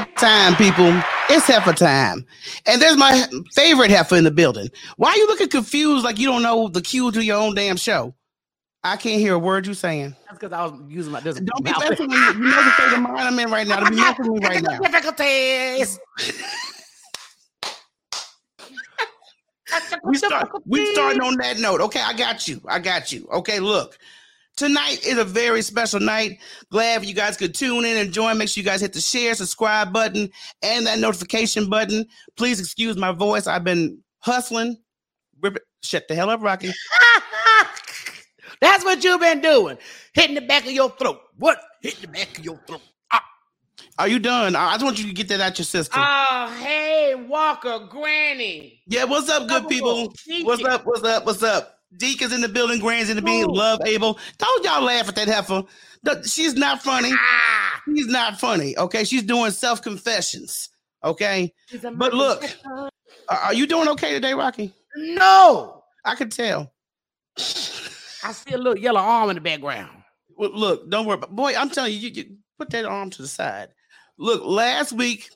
that time, people. It's heifer time. And there's my favorite heifer in the building. Why are you looking confused like you don't know the cue to your own damn show? I can't hear a word you're saying. That's because I was using my... Don't be messing with me. You know the state of mind I'm in right now. Don't be messing with me right now. Difficulties. We start on that note. Okay, I got you. Okay, look. Tonight is a very special night. Glad you guys could tune in and join. Make sure you guys hit the share, subscribe button, and that notification button. Please excuse my voice. I've been hustling. Shut the hell up, Rocky. That's what you've been doing. Hitting the back of your throat. What? Hitting the back of your throat. Ah. Are you done? I just want you to get that out your system. Oh, hey, Walker, Granny. Yeah, what's up, good people? What's up? Deacon's in the building. Granny's in the building. Love, Abel. Don't y'all laugh at that heifer. She's not funny. Ah. She's not funny, okay? She's doing self-confessions, okay? But look, are you doing okay today, Rocky? No. I could tell. I see a little yellow arm in the background. Well, look, don't worry. Boy, I'm telling you, you put that arm to the side. Look, last week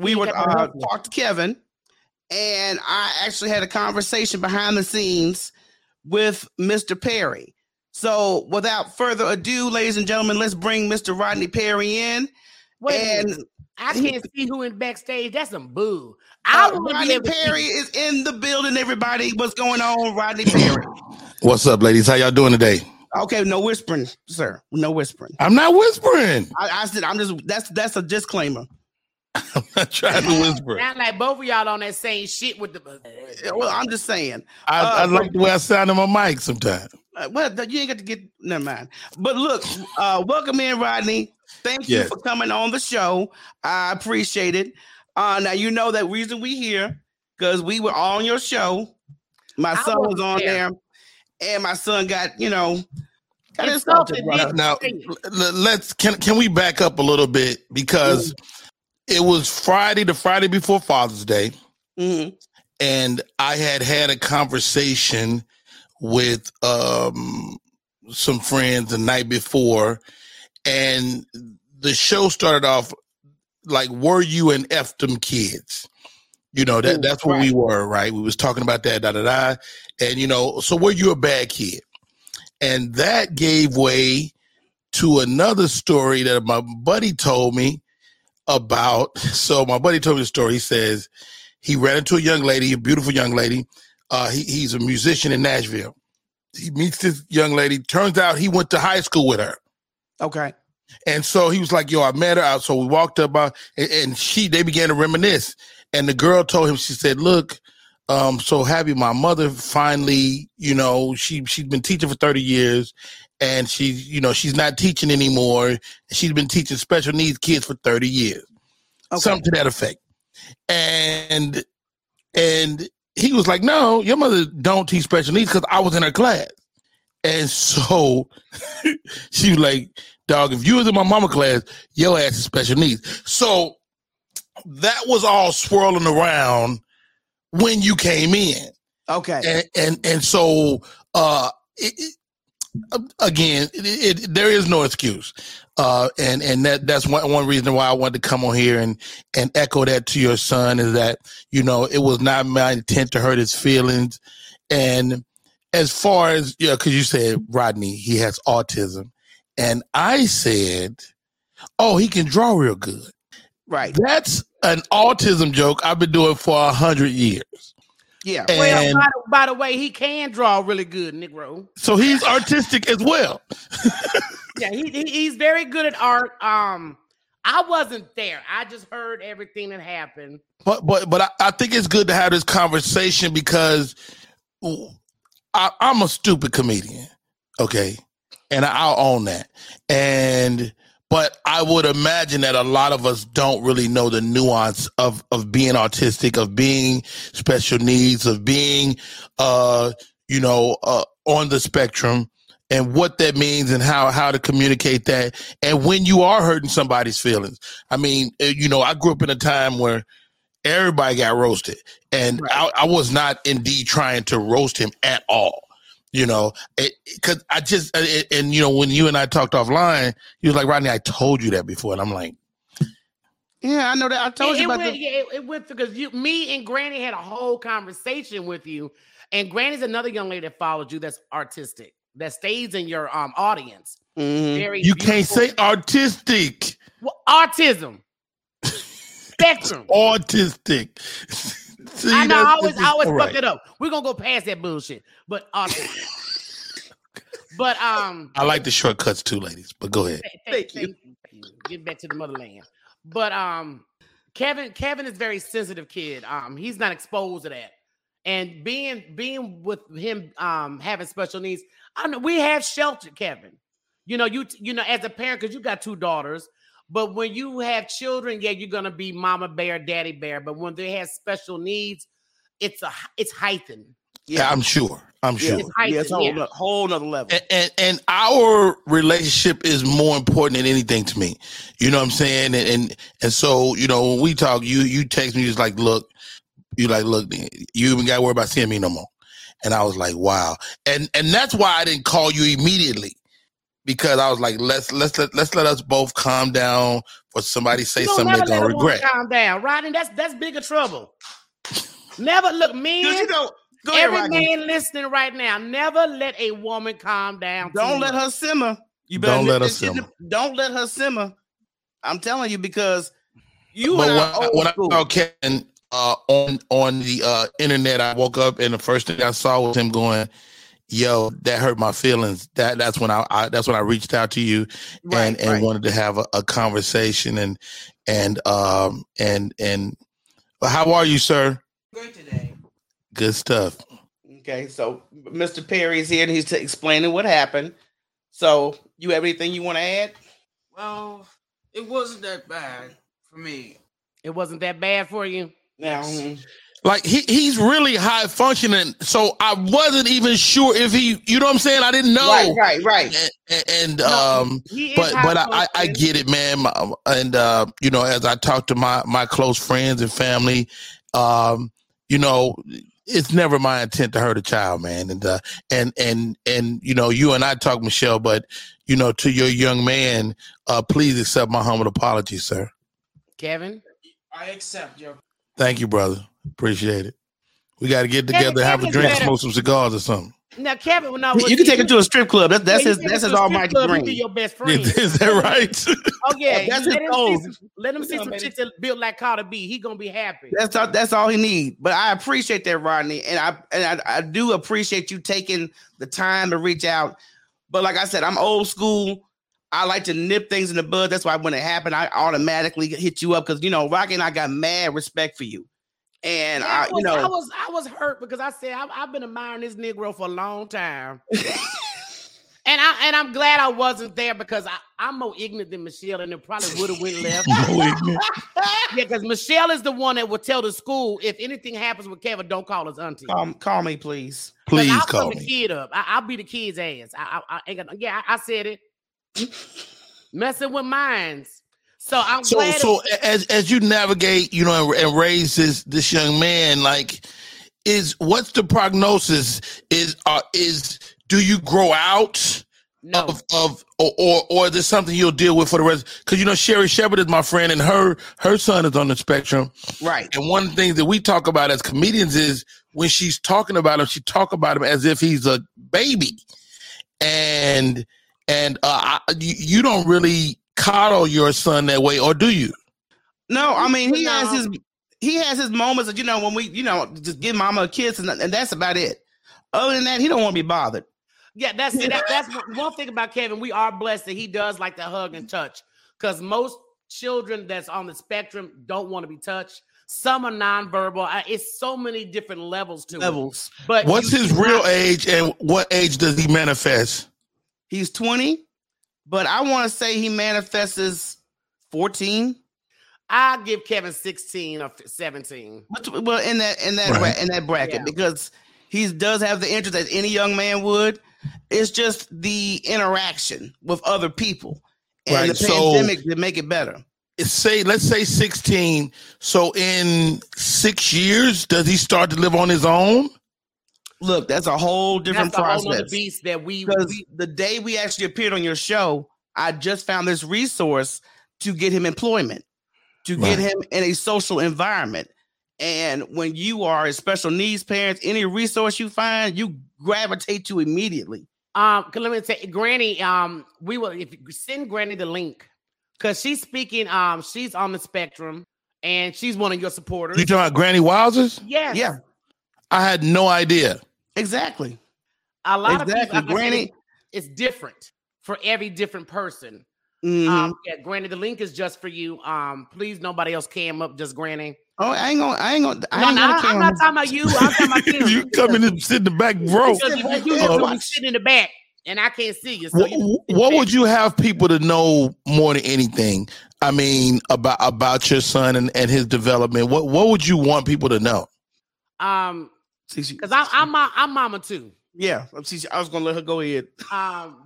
we were talked to Kevin, and I actually had a conversation behind the scenes with Mr. Perry. So without further ado, ladies and gentlemen, let's bring Mr. Rodney Perry in. I can't see who in backstage. That's some boo. Rodney Perry is in the building, everybody. What's going on, Rodney Perry? What's up, ladies? How y'all doing today? Okay, no whispering, sir. No whispering. I'm not whispering. I said I'm just that's a disclaimer. I'm not trying to whisper. Sound like both of y'all on that same shit with the. Well, I'm just saying. I like the way I sound in my mic sometimes. Well, you ain't got to get. Never mind. But look, welcome in, Rodney. Thank you for coming on the show. I appreciate it. Now you know that reason we here because we were on your show. My son was on there, and my son got got insulted. Now let's can we back up a little bit because. Mm-hmm. It was the Friday before Father's Day, mm-hmm. and I had a conversation with some friends the night before, and the show started off like, were you an F them kids? That's what we were, right? We was talking about that, da-da-da, and, so were you a bad kid? And that gave way to another story that my buddy told me, my buddy told me the story. He says he ran into a beautiful young lady. He's a musician in Nashville. He meets this young lady. Turns out he went to high school with her. Okay. And so he was like, I met her out. So we walked up and they began to reminisce. And the girl told him, she said, look, I'm so happy my mother finally, she's been teaching for 30 years. And she's, she's not teaching anymore. She's been teaching special needs kids for 30 years. Okay. Something to that effect. And he was like, no, your mother don't teach special needs because I was in her class. And so she was like, dog, if you was in my mama class, your ass is special needs. So that was all swirling around when you came in. Okay. And so again, there is no excuse, and that's one reason why I wanted to come on here and echo that to your son is that it was not my intent to hurt his feelings, and as far as because you said Rodney, he has autism, and I said, oh, he can draw real good, right? That's an autism joke I've been doing for 100 years. Yeah. And, by the way, he can draw really good, Negro. So he's artistic as well. Yeah, he's very good at art. I wasn't there. I just heard everything that happened. But I think it's good to have this conversation because I'm a stupid comedian, okay, and I'll own that. But I would imagine that a lot of us don't really know the nuance of being autistic, of being special needs, of being, on the spectrum and what that means and how to communicate that. And when you are hurting somebody's feelings, I mean, I grew up in a time where everybody got roasted and right. I was not indeed trying to roast him at all. Because I just, when you and I talked offline, he was like, Rodney, I told you that before. And I'm like, Yeah, I know that. I told you about that. Yeah, it went through because me and Granny had a whole conversation with you. And Granny's another young lady that followed you that's artistic, that stays in your audience. Mm-hmm. You can't say artistic. Well, autism. Spectrum. Autistic. See, I know. I always fuck it up. We're going to go past that bullshit. But autistic. But I like the shortcuts too, ladies. But go ahead. Thank you. Get back to the motherland. But Kevin is a very sensitive kid. He's not exposed to that. And being with him having special needs, I know we have sheltered Kevin. You know, as a parent, because you got two daughters. But when you have children, yeah, you're gonna be mama bear, daddy bear. But when they have special needs, it's heightened. Yeah, I'm sure. It's a whole nother level. And our relationship is more important than anything to me. You know what I'm saying? And so, you know, when we talk, you text me, look, you even got to worry about seeing me no more. And I was like, wow. And that's why I didn't call you immediately. Because I was like, let's let us both calm down for somebody say something they're going to regret. Calm down, Rodney. That's bigger trouble. Never look, man. You know, every man listening right now, never let a woman calm down. Don't let her simmer. You better don't let her simmer. Don't let her simmer. I'm telling you, because you and I. When I saw Kevin on the internet, I woke up and the first thing I saw was him going, "Yo, that hurt my feelings." That's when I reached out to you and wanted to have a conversation and how are you, sir? Good today. Good stuff. Okay, so Mr. Perry's here and he's explaining what happened. So, you have anything you want to add? Well, it wasn't that bad for me. It wasn't that bad for you? No. Like, he's really high functioning, so I wasn't even sure if he, you know what I'm saying? I didn't know. Right. But I get it, man. And, you know, as I talk to my close friends and family, you know, it's never my intent to hurt a child, man. And you know, you and I talk, Michelle, but, you know, to your young man, please accept my humble apology, sir. Kevin? I accept your... Thank you, brother. Appreciate it. We got to get together, have a drink, smoke some cigars or something. Now, Kevin, you can take him to a strip club. That's his almighty dream. Your best friend. Is that right? Oh yeah, that's his goal. Let him see some chicks that built like Cardi B. He gonna be happy. That's all he need. But I appreciate that, Rodney, and I do appreciate you taking the time to reach out. But like I said, I'm old school. I like to nip things in the bud. That's why when it happened, I automatically hit you up because you know Rocky and I got mad respect for you. And I was hurt because I said I've been admiring this Negro for a long time, and I'm glad I wasn't there because I'm more ignorant than Michelle, and it probably would have went left. Yeah, because Michelle is the one that will tell the school if anything happens with Kevin, don't call his auntie. Call me, please. Please I'll call me. The kid up. I'll be the kid's ass. I said it. Messing with minds. So I'm glad as you navigate, you know, and raise this young man, like, what's the prognosis? Do you grow out or is this something you'll deal with for the rest? Because you know Sherry Shepard is my friend, and her son is on the spectrum, right? And one of the things that we talk about as comedians is when she's talking about him, she talk about him as if he's a baby, and you don't really coddle your son that way, or do you? No, I mean he has his moments that, you know, when we, you know, just give mama a kiss and that's about it. Other than that, he don't want to be bothered. Yeah, that's it. That's one thing about Kevin. We are blessed that he does like to hug and touch, because most children that's on the spectrum don't want to be touched. Some are nonverbal. It's so many different levels to levels. It. But what's his real age, and what age does he manifest? He's 20. But I want to say he manifests 14. I give Kevin 16 or 17. Well, in that bracket, yeah. Because he does have the interest that any young man would. It's just the interaction with other people and the pandemic to make it better. Let's say 16. So in 6 years, does he start to live on his own? Look, that's a whole different process. Whole beast that we the day we actually appeared on your show, I just found this resource to get him employment. to get him in a social environment. And when you are a special needs parent, any resource you find, you gravitate to immediately. Let me say, Granny, we will if you send Granny the link because she's speaking. She's on the spectrum and she's one of your supporters. You talking about Granny Wowzers? Yes. Yeah. I had no idea. Exactly. A lot of people, Granny, it's different for every different person. Mm-hmm. Yeah, Granny, the link is just for you. Please, nobody else cam up, just Granny. Oh, I ain't gonna. I'm not talking about you. I'm talking about you. You come in and sit in the back, bro. You sit in the back, and I can't see you. So what would you have people to know more than anything? I mean, about your son and his development. What would you want people to know? Because I'm mama too. Yeah, I was gonna let her go ahead.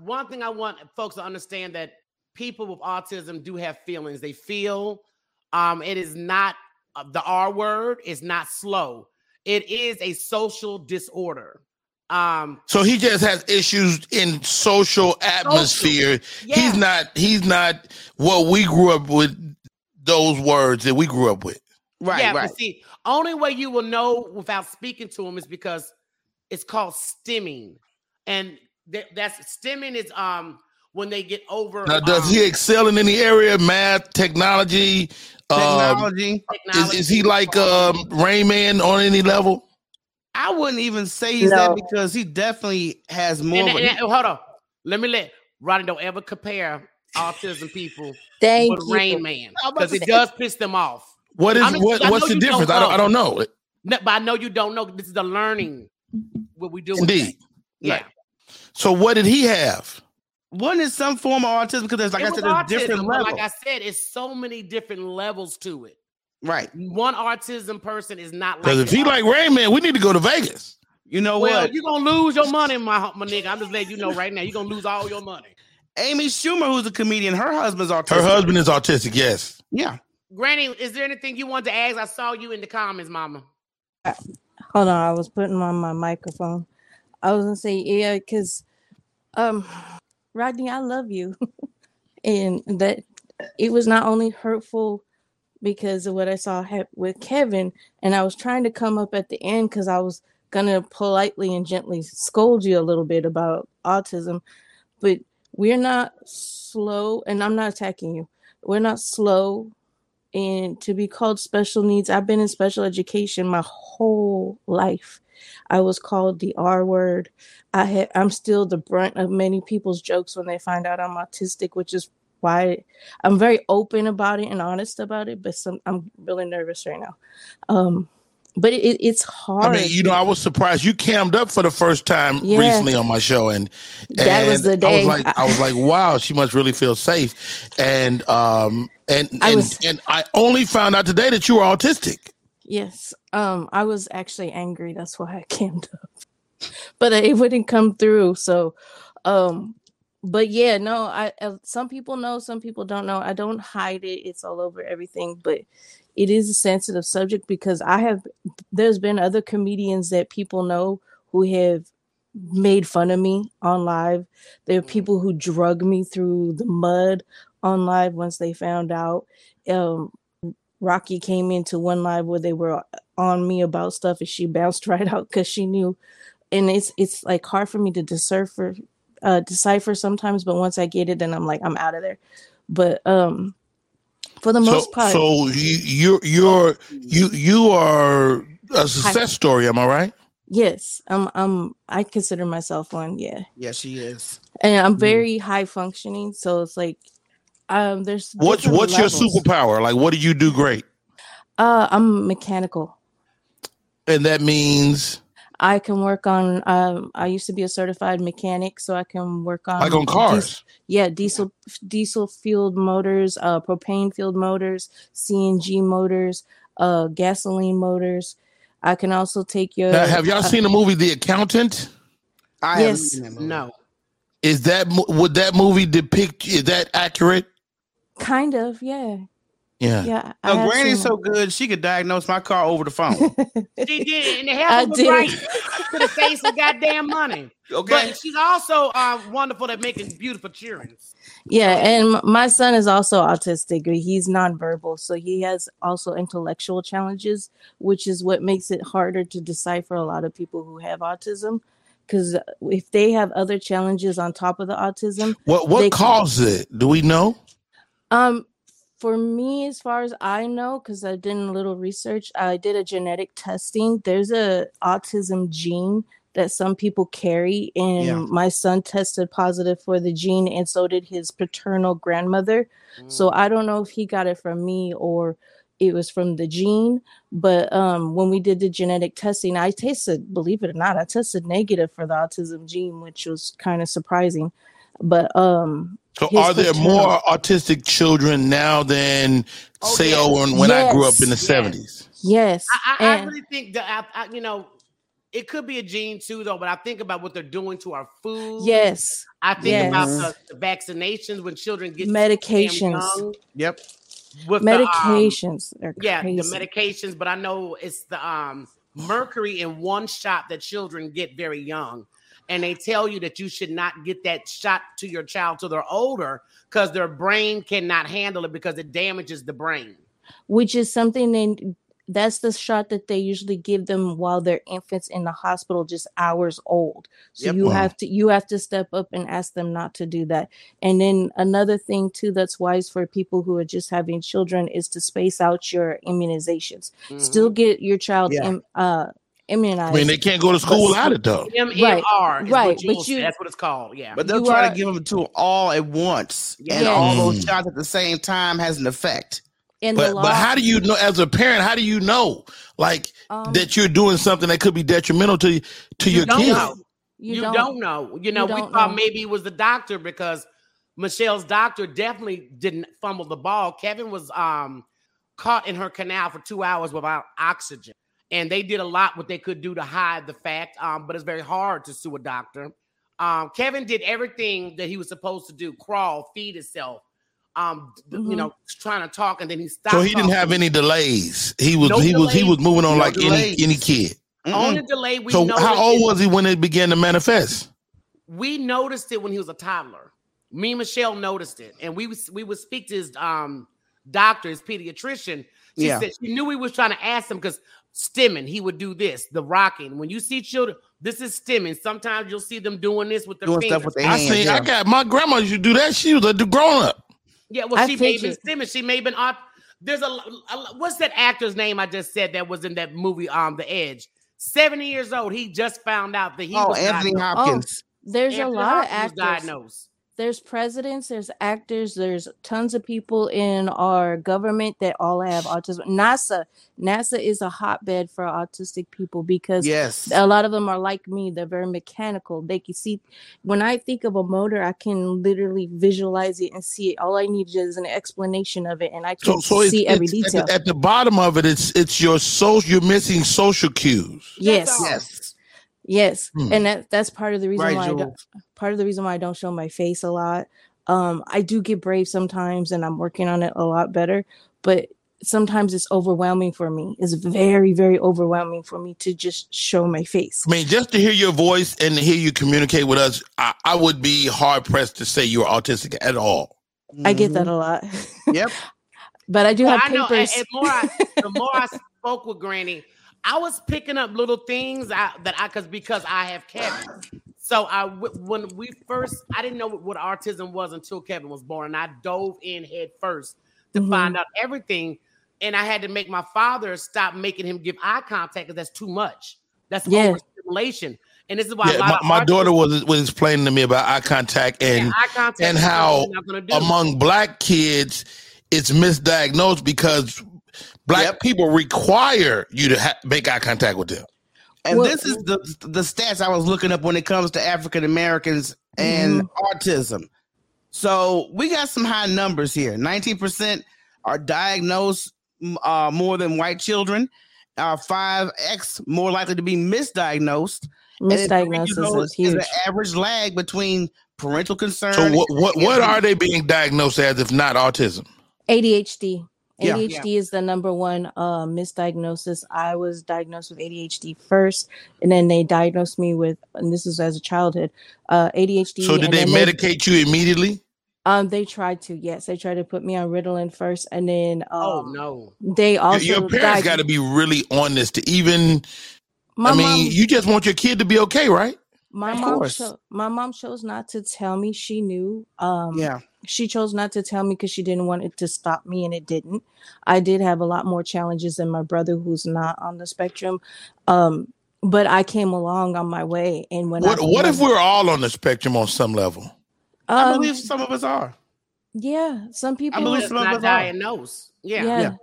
One thing I want folks to understand that people with autism do have feelings. They feel. It is not. The R word is not slow. It is a social disorder. So he just has issues in social atmosphere. Yeah. He's not what we grew up with, those words that we grew up with. Right, yeah, right. But see, only way you will know without speaking to him is because it's called stimming. And that's stimming is when they get over. Now, does he excel in any area? Math, technology? Technology. Is he like Rayman on any level? I wouldn't even say he's that because he definitely has more. And hold on, let Rodney don't ever compare autism people with Rayman because it does piss them off. What's the difference? I don't know. No, but I know you don't know. This is the learning. What we do, indeed, yeah. Right. So what did he have? One is some form of autism because there's, like I said, there's different levels. Like I said, it's so many different levels to it. Right. One autism person is not like because if he like Rayman, we need to go to Vegas. You know what? Well, you're gonna lose your money, my nigga. I'm just letting you know right now. You're gonna lose all your money. Amy Schumer, who's a comedian, her husband's autistic. Yes. Yeah. Granny, is there anything you want to ask? I saw you in the comments, Mama. Hold on, I was putting on my microphone. I was gonna say yeah, because Rodney, I love you. And that it was not only hurtful because of what I saw with Kevin, and I was trying to come up at the end because I was going to politely and gently scold you a little bit about autism, but we're not slow, and I'm not attacking you. We're not slow, and to be called special needs, I've been in special education my whole life. I was called the R word. I'm still the brunt of many people's jokes when they find out I'm autistic, which is why I'm very open about it and honest about it. But I'm really nervous right now. But it's hard. I mean, you know, I was surprised you cammed up for the first time recently on my show, and that was the day. I was like, wow, she must really feel safe. And I only found out today that you were autistic. Yes, I was actually angry. That's why I cammed up, but it wouldn't come through. So, but yeah, no. I some people know, some people don't know. I don't hide it. It's all over everything. But it is a sensitive subject because there's been other comedians that people know who have made fun of me on live. There are people who drug me through the mud on live once they found out. Rocky came into one live where they were on me about stuff and she bounced right out because she knew. And it's like hard for me to decipher sometimes, but once I get it, then I'm like, I'm out of there. But for the most part. So you are a success story, am I right? Yes. I consider myself one, yeah. Yeah, she is. And I'm very high functioning, so it's like there's what's levels. Your superpower? Like, what do you do great? I'm mechanical, and that means I can work on. I used to be a certified mechanic, so I can work on cars. Diesel fueled motors, propane fueled motors, CNG motors, gasoline motors. I can also take your. Now, have y'all seen the movie The Accountant? Yes. Haven't seen that movie. No. Would that movie depict? Is that accurate? Kind of, yeah. Yeah. Yeah. No, Granny's so good, she could diagnose my car over the phone. She did. And the hell was right to the face of goddamn money. Okay. But she's also wonderful at making beautiful cheerings. Yeah. And my son is also autistic. He's nonverbal. So he has also intellectual challenges, which is what makes it harder to decipher a lot of people who have autism. Because if they have other challenges on top of the autism. What causes it? Do we know? For me, as far as I know, because I did a little research, I did a genetic testing. There's a autism gene that some people carry, and my son tested positive for the gene, and so did his paternal grandmother. Mm. So I don't know if he got it from me or it was from the gene, but when we did the genetic testing, believe it or not, I tested negative for the autism gene, which was kind of surprising. But so are there more autistic children now than I grew up in the 70s? Yes. I really think that it could be a gene too, though. But I think about what they're doing to our food. Yes. I think about the vaccinations when children get medications. Yep. With medications. The medications. But I know it's the mercury in one shot that children get very young. And they tell you that you should not get that shot to your child till they're older because their brain cannot handle it because it damages the brain. Which is something that's the shot that they usually give them while they're infants in the hospital, just hours old. So you have to step up and ask them not to do that. And then another thing too that's wise for people who are just having children is to space out your immunizations. Mm-hmm. Still get your child immunized. I mean, they can't go to school without it, though. MMR is right. That's what it's called, yeah. But they'll try to give them to all at once, and all those shots at the same time has an effect. But how do you know, as a parent, how do you know, that you're doing something that could be detrimental to your kid? You don't know. We thought maybe it was the doctor because Michelle's doctor definitely didn't fumble the ball. Kevin was caught in her canal for 2 hours without oxygen. And they did a lot what they could do to hide the fact, but it's very hard to sue a doctor. Kevin did everything that he was supposed to do, crawl, feed himself, trying to talk, and then he stopped. So he didn't have any delays. He was moving on like any kid. Mm-hmm. On the delay, we noticed. So how old was he when it began to manifest? We noticed it when he was a toddler. Me and Michelle noticed it, and we would speak to his doctor, his pediatrician. She said she knew we was trying to ask him because stimming, he would do this, the rocking. When you see children, this is stimming. Sometimes you'll see them doing this with their fingers. Stuff with their hands. I got my grandma used to do that. She was a grown up. Yeah, well, she may have been stimming. She may have been off. There's what's that actor's name I just said that was in that movie, The Edge? 70 years old. He just found out that he was Anthony Hopkins. Oh, there's Anthony a lot Hopkins of actors. Diagnosed. There's presidents, there's actors, there's tons of people in our government that all have autism. NASA is a hotbed for autistic people because a lot of them are like me. They're very mechanical. They can see. When I think of a motor, I can literally visualize it and see it. All I need is an explanation of it, and I can see every detail. At the bottom of it, it's your soul. You're missing social cues. Yes. And that's part of the reason why I don't show my face a lot. I do get brave sometimes, and I'm working on it a lot better. But sometimes it's overwhelming for me. It's very, very overwhelming for me to just show my face. I mean, just to hear your voice and to hear you communicate with us, I would be hard pressed to say you're autistic at all. Mm-hmm. I get that a lot. Yep. But I do have papers. The more I spoke with Granny, I was picking up little things because I have Kevin. So I didn't know what autism was until Kevin was born. And I dove in head first to find out everything. And I had to make my father stop making him give eye contact because that's too much. That's overstimulation. And this is why my daughter was explaining to me about eye contact and how among black kids it's misdiagnosed because black people require you to make eye contact with them. And this is the stats I was looking up when it comes to African Americans and autism. So we got some high numbers here. 19% are diagnosed more than white children. 5x more likely to be misdiagnosed. Misdiagnosis is huge. There's an average lag between parental concern. So what are they being diagnosed as if not autism? ADHD. ADHD is the number one misdiagnosis. I was diagnosed with ADHD first, and then they diagnosed me with, and this is as a childhood, ADHD. So did they medicate you immediately? They tried to, yes. They tried to put me on Ritalin first, and then they also your parents got to be really on this to even. I mean, you just want your kid to be okay, right? My mom chose not to tell me. She knew. She chose not to tell me because she didn't want it to stop me, and it didn't. I did have a lot more challenges than my brother, who's not on the spectrum. But I came along on my way. And when what if we're all on the spectrum on some level? I believe some of us are. Yeah, some people. I believe some of us are diagnosed. Yeah.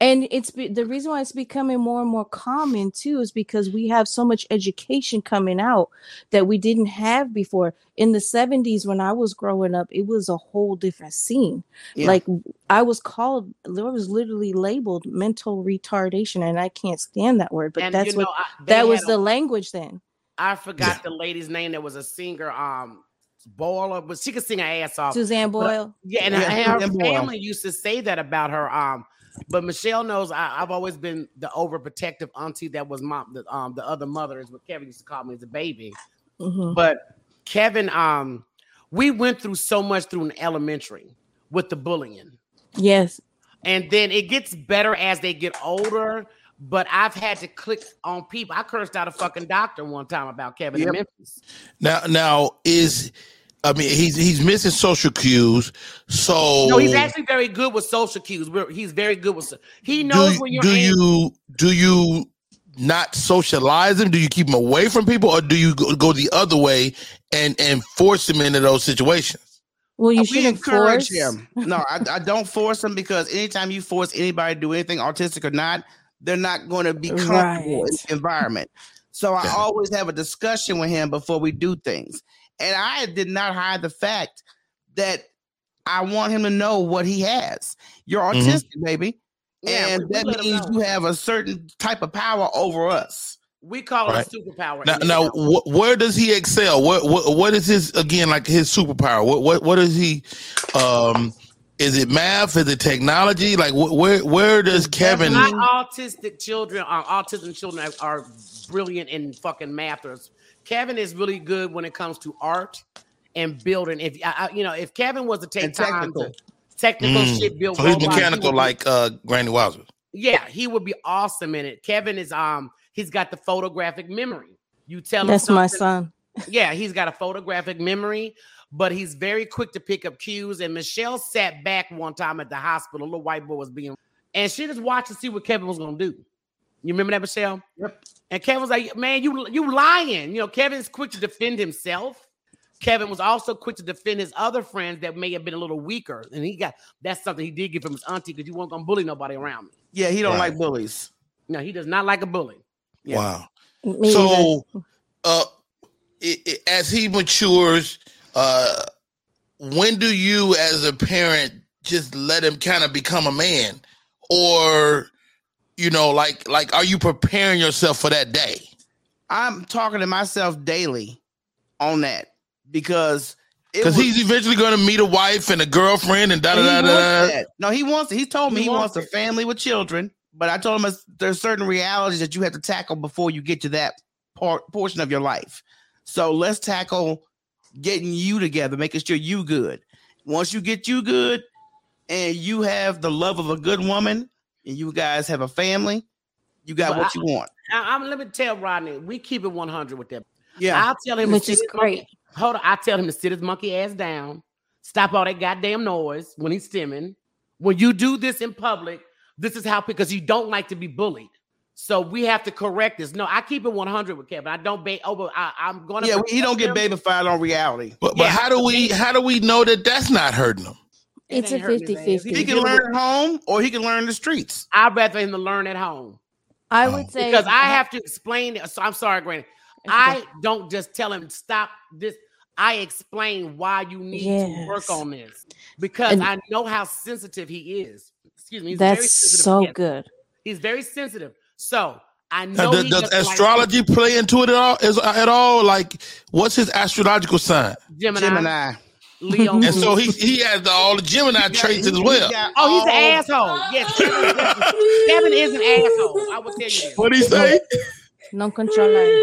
And it's the reason why it's becoming more and more common, too, is because we have so much education coming out that we didn't have before. In the 70s, when I was growing up, it was a whole different scene. Yeah. Like, I was literally labeled mental retardation, and I can't stand that word. But that was the language then. I forgot the lady's name that was a singer, Boyle, but she could sing her ass off. Susan Boyle. Her family used to say that about her. But Michelle knows I've always been the overprotective auntie that was the other mother is what Kevin used to call me as a baby. Mm-hmm. But Kevin, we went through so much through an elementary with the bullying. Yes. And then it gets better as they get older, but I've had to click on people. I cursed out a fucking doctor one time about Kevin in Memphis. He's missing social cues. So no, he's actually very good with social cues. He's very good with. He knows when you're. Do you not socialize him? Do you keep him away from people, or do you go the other way and force him into those situations? Well, you should encourage him. No, I don't force him, because anytime you force anybody to do anything, autistic or not, they're not going to be comfortable in the environment. So I always have a discussion with him before we do things. And I did not hide the fact that I want him to know what he has. You're autistic, baby. And that means you have a certain type of power over us. We call it superpower. Now, where does he excel? What is his, again, like his superpower? What is he? Is it math? Is it technology? Like, where does Kevin? My autistic children, autism children are brilliant in fucking mathers. Kevin is really good when it comes to art and building. If if Kevin was to take time to technical shit, build. So he's mechanical, like Granny Wowzers. Yeah, he would be awesome in it. Kevin is he's got the photographic memory. You tell him that's my son. Yeah, he's got a photographic memory, but he's very quick to pick up cues. And Michelle sat back one time at the hospital. A little white boy was being, and she just watched to see what Kevin was gonna do. You remember that, Michelle? Yep. And Kevin was like, man, you lying. You know, Kevin's quick to defend himself. Kevin was also quick to defend his other friends that may have been a little weaker. And that's something he did get from his auntie, because you weren't going to bully nobody around me. Yeah, he don't like bullies. No, he does not like a bully. Yeah. Wow. So as he matures, when do you as a parent just let him kind of become a man? Or... You know, like, are you preparing yourself for that day? I'm talking to myself daily on that, because he's eventually going to meet a wife and a girlfriend and da-da-da-da. No, he wants it. He told me he wants a family with children, but I told him there's certain realities that you have to tackle before you get to that portion of your life. So let's tackle getting you together, making sure you good. Once you get you good and you have the love of a good woman, and you guys have a family, you got what you want. Let me tell Rodney, we keep it 100 with that. Yeah, I'll tell him, which is great. Hold on, I tell him to sit his monkey ass down, stop all that goddamn noise when he's stimming. When you do this in public, this is how, because you don't like to be bullied. So we have to correct this. No, I keep it 100 with Kevin. I don't I'm going to. Yeah, he don't get babyfied on reality. But how do we know that that's not hurting him? It's a 50-50. He can learn at home, or he can learn the streets. I'd rather him to learn at home. I would say, because I have to explain it. So I'm sorry, Granny. I don't just tell him stop this. I explain why you need to work on this, because I know how sensitive he is. Excuse me. He's very sensitive. So good. He's very sensitive. So I know. Does astrology play into it at all? Like, what's his astrological sign? Gemini. Leo. And so he has all the Gemini traits as well. He's an asshole. Yes, Kevin is an asshole. I will tell you. What'd he say? Non controlling.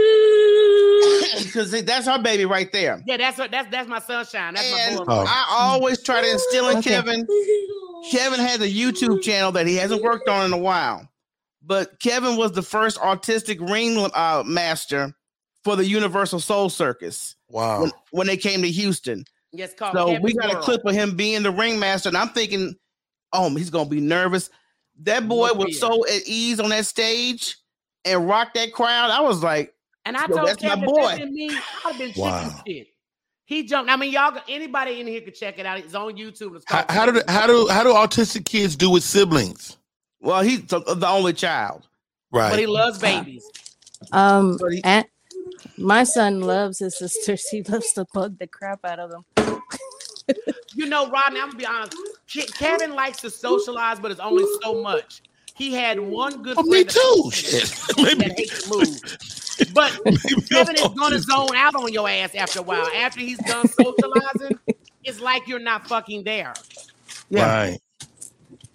Because that's our baby right there. Yeah, that's my sunshine. That's my boy. I always try to instill in Kevin. Kevin has a YouTube channel that he hasn't worked on in a while. But Kevin was the first artistic ringmaster for the Universal Soul Circus. Wow. When they came to Houston. Yes, so we got a clip of him being the ringmaster, and I'm thinking, oh, he's going to be nervous. That boy was so at ease on that stage and rocked that crowd. I was like, and I told that's Kevin, my boy. I've been shit. He jumped. I mean, y'all, anybody in here could check it out. It's on YouTube. It's how do autistic kids do with siblings? Well, he's the only child, right? But he loves babies. My son loves his sisters. He loves to bug the crap out of them. You know, Rodney, I'm going to be honest. Kevin likes to socialize, but it's only so much. He had one good friend. Me too. That hates to move. But Kevin is going to zone out on your ass after a while. After he's done socializing, it's like you're not fucking there. Yeah. Right.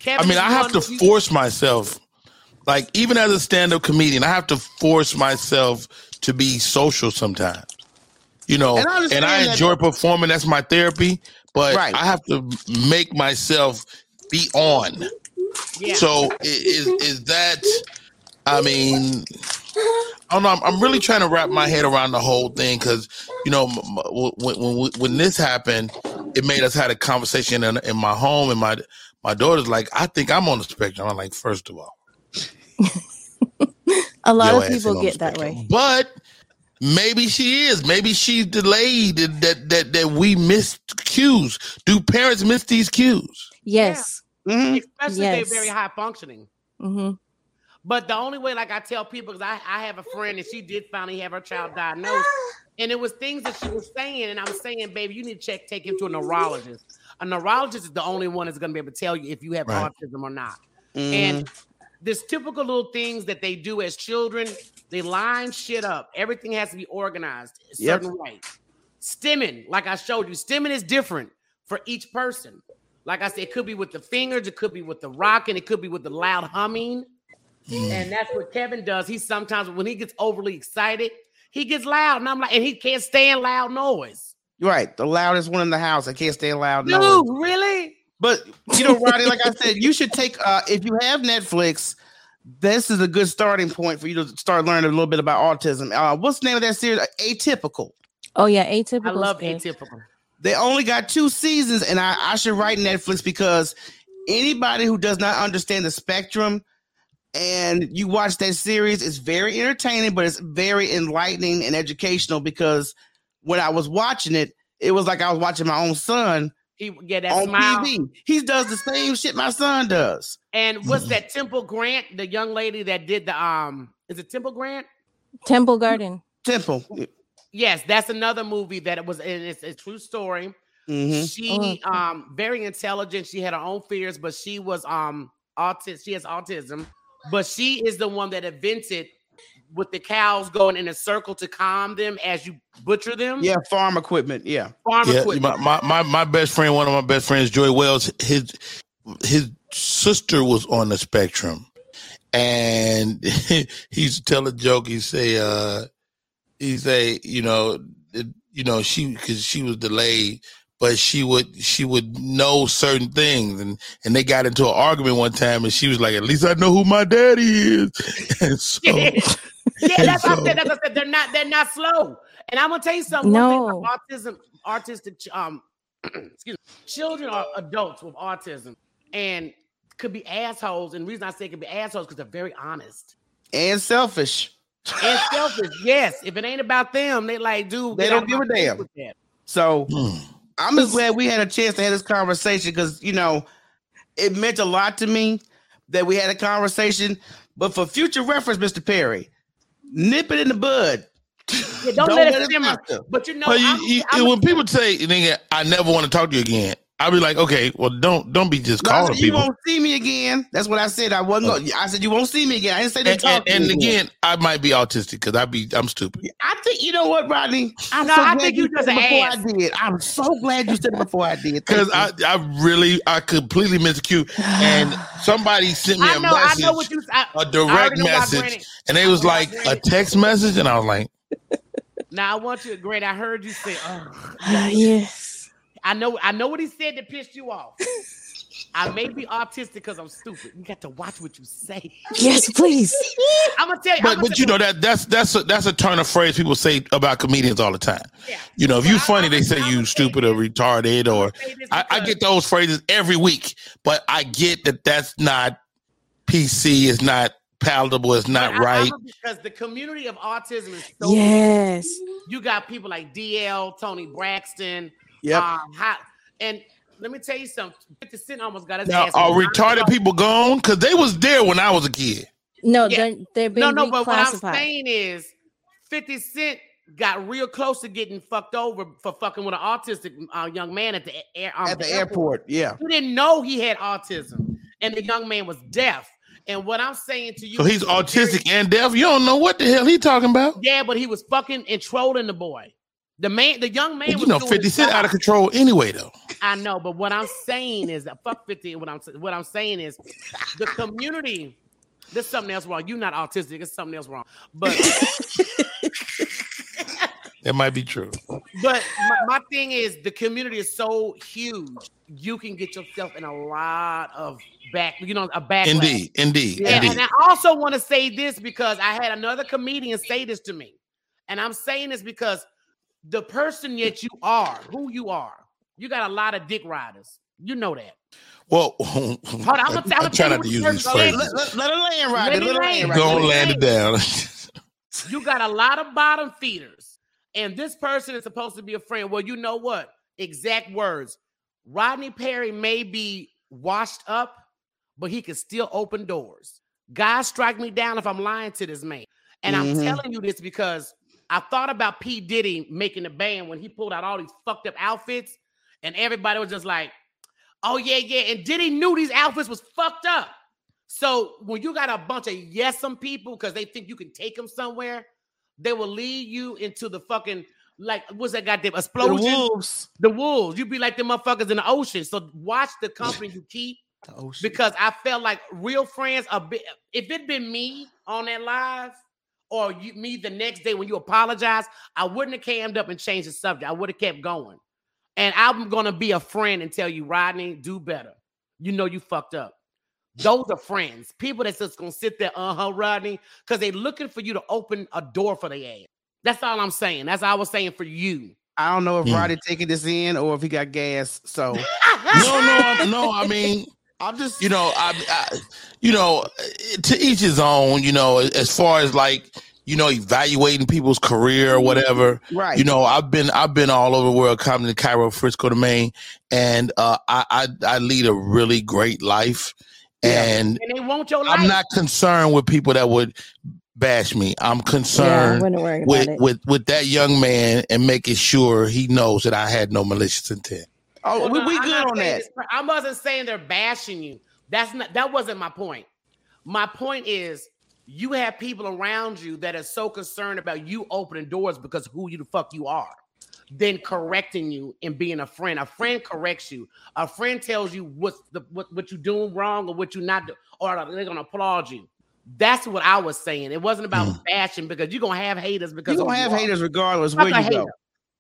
Kevin, I have to force myself. Like, even as a stand-up comedian, I have to force myself to be social sometimes, you know, and I enjoy performing. That's my therapy, but I have to make myself be on. Yeah. So is that, I don't know. I'm really trying to wrap my head around the whole thing. Cause you know, when this happened, it made us had a conversation in my home, and my daughter's like, I think I'm on the spectrum. I'm like, first of all, a lot of people get that way, but maybe she is. Maybe she's delayed. That we missed cues. Do parents miss these cues? Yes, especially if they're very high functioning. Mm-hmm. But the only way, like I tell people, because I have a friend and she did finally have her child diagnosed, and it was things that she was saying, and I'm saying, baby, you need to take him to a neurologist. A neurologist is the only one that's going to be able to tell you if you have autism or not, and this typical little things that they do as children, they line shit up. Everything has to be organized a certain way. Stimming, like I showed you, stimming is different for each person. Like I said, it could be with the fingers, it could be with the rocking, it could be with the loud humming. And that's what Kevin does. He sometimes, when he gets overly excited, he gets loud. And I'm like, and he can't stand loud noise. Right. The loudest one in the house. I can't stand loud noise. Dude, really? But, you know, Rodney, like I said, you should take, if you have Netflix, this is a good starting point for you to start learning a little bit about autism. What's the name of that series? Atypical. Oh, yeah, Atypical. I love Atypical. They only got 2 seasons, and I should write Netflix, because anybody who does not understand the spectrum and you watch that series, it's very entertaining, but it's very enlightening and educational, because when I was watching it, it was like I was watching my own son. He get that on smile. TV. He does the same shit my son does. And what's that Temple Grant, the young lady that did the is it Temple Grant? Temple Grandin. Temple. Yes, that's another movie that it was. It's a true story. Mm-hmm. She very intelligent. She had her own fears, but she was autistic. She has autism, but she is the one that invented with the cows going in a circle to calm them as you butcher them. Yeah, farm equipment. Yeah. Farm equipment. My best friend, one of my best friends, Joy Wells, his sister was on the spectrum. And he used to tell a joke. He'd say, she, cause she was delayed, but she would know certain things, and they got into an argument one time, and she was like, "At least I know who my daddy is." And so, that's what I said. They're not slow. And I'm gonna tell you something. No. One thing about autistic, children are adults with autism, and could be assholes. And the reason I say could be assholes because they're very honest and selfish. And selfish, yes. If it ain't about them, they like, dude, they don't give a damn. So. I'm just glad we had a chance to have this conversation, because, you know, it meant a lot to me that we had a conversation. But for future reference, Mr. Perry, nip it in the bud. Yeah, don't let it simmer. But you know, when people say, "I never want to talk to you again," I'll be like, okay, well, don't be just calling people. You won't see me again. That's what I said. I wasn't. I said you won't see me again. I didn't say they talk. And again, I might be autistic because I'm stupid. I think you know what, Rodney. I think you just asked. Before I did. I'm so glad you said it before I did. Because I completely missed cue. And somebody sent me a message, a direct message, and it was like a text message, and I was like, "Now I want you to agree." I heard you say, "Oh, yes." I know what he said that pissed you off. I may be autistic because I'm stupid. You got to watch what you say. Yes, please. I'm gonna tell you. But you know that's a turn of phrase people say about comedians all the time. Yeah. You know, if you're funny, they say you stupid or retarded or. I get those phrases every week, but I get that that's not PC. It's not palatable. It's not right. Because the community of autism is so. Yes. Big. You got people like DL, Toni Braxton. Yeah, and let me tell you something. 50 Cent almost got his ass. Now, are retarded people gone? Because they was there when I was a kid. No, yeah. they're being reclassified. No, but what I'm saying is 50 Cent got real close to getting fucked over for fucking with an autistic young man at the airport. Yeah, you didn't know he had autism, and the young man was deaf. And what I'm saying to you, so he's autistic and deaf. You don't know what the hell he talking about. Yeah, but he was fucking and trolling the boy. The young man. But you know, 50 Cent out of control anyway, though. I know, but what I'm saying is that fuck 50. What I'm saying is, the community. There's something else wrong. You're not autistic. There's something else wrong. But that might be true. But my thing is, the community is so huge. You can get yourself in a lot of backlash. Indeed. Yeah, indeed. And I also want to say this because I had another comedian say this to me, and I'm saying this because. The person that you are, who you are, you got a lot of dick riders. You know that. Well, hold on. I'm trying not to use these phrases. Let it land, Rodney. Don't land it down. You got a lot of bottom feeders, and this person is supposed to be a friend. Well, you know what? Exact words. Rodney Perry may be washed up, but he can still open doors. God strike me down if I'm lying to this man. And I'm telling you this because I thought about P. Diddy making the band when he pulled out all these fucked up outfits and everybody was just like, oh, yeah. And Diddy knew these outfits was fucked up. So when you got a bunch of yes-some people because they think you can take them somewhere, they will lead you into the fucking, like, what's that goddamn explosion? The wolves. You'd be like the motherfuckers in the ocean. So watch the company you keep because I felt like real friends, if it'd been me on that live, or me the next day when you apologize, I wouldn't have cammed up and changed the subject. I would have kept going. And I'm going to be a friend and tell you, Rodney, do better. You know you fucked up. Those are friends. People that's just going to sit there, Rodney, because they're looking for you to open a door for their ass. That's all I'm saying. That's all I was saying for you. I don't know if Rodney taking this in or if he got gas. So No. I mean... I'm just, you know, I, you know, to each his own, you know, as far as like, you know, evaluating people's career or whatever. Right. You know, I've been all over the world, Compton, Cairo, Frisco, to Maine, and I lead a really great life. Yeah. And they want your life. I'm not concerned with people that would bash me. I'm concerned with that young man and making sure he knows that I had no malicious intent. Oh, well, we good on that. I wasn't saying they're bashing you. That wasn't my point. My point is you have people around you that are so concerned about you opening doors because who you the fuck you are, then correcting you and being a friend. A friend corrects you. A friend tells you what you're doing wrong or what you're not doing, or they're going to applaud you. That's what I was saying. It wasn't about bashing because you're going to have haters. Because you're going to have haters regardless where you go.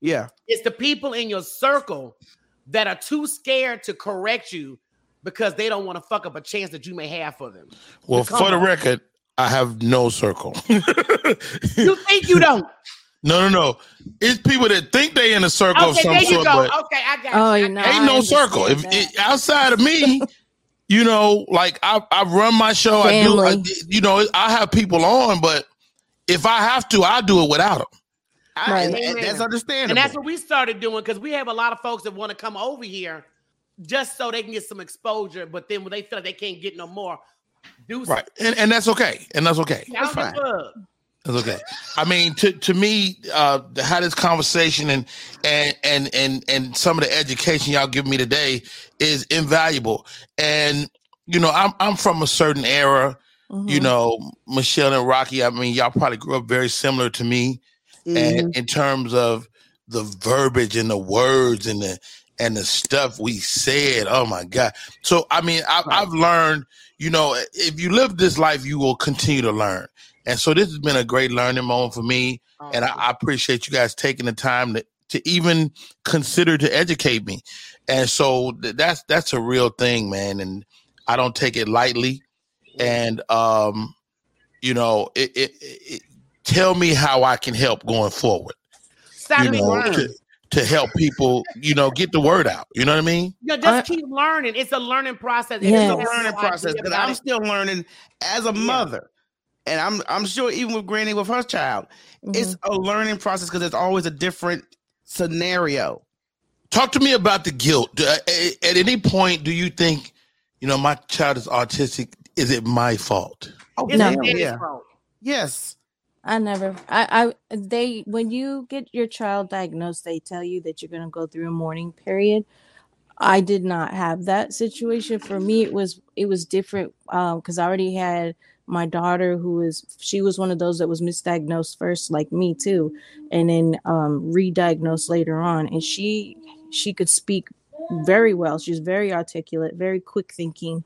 Yeah. It's the people in your circle that are too scared to correct you because they don't want to fuck up a chance that you may have for them. Well, for the record, I have no circle. You think you don't? No. It's people that think they in a circle of some sort. But okay, I got you. No, ain't no circle. If outside of me, you know, like I run my show. Family. I have people on, but if I have to, I do it without them. That's understandable. And that's what we started doing because we have a lot of folks that want to come over here just so they can get some exposure. But then when they feel like they can't get no more, do something. Right. And that's okay. That's fine. It's okay. I mean, to me, how this conversation and some of the education y'all give me today is invaluable. And you know, I'm from a certain era. Mm-hmm. You know, Michelle and Rocky. I mean, y'all probably grew up very similar to me, mm-hmm. and in terms of the verbiage and the words and the stuff we said. Oh my God! So I mean, I've learned. You know, if you live this life, you will continue to learn. And so this has been a great learning moment for me. And I appreciate you guys taking the time to even consider to educate me. And so that's a real thing, man. And I don't take it lightly. And, you know, tell me how I can help going forward. Saturday morning. To help people, you know, get the word out. You know what I mean? No, just keep learning. It's a learning process. Yes. It's a learning process because I'm still learning as a mother. And I'm sure even with Granny, with her child, mm-hmm. it's a learning process because it's always a different scenario. Talk to me about the guilt. At any point, do you think, you know, my child is autistic? Is it my fault? Oh, no. His fault? Yes. I never. When you get your child diagnosed, they tell you that you're going to go through a mourning period. I did not have that situation. For me, it was different because I already had my daughter, she was one of those that was misdiagnosed first, like me too, and then re-diagnosed later on. And she could speak very well. She's very articulate, very quick thinking.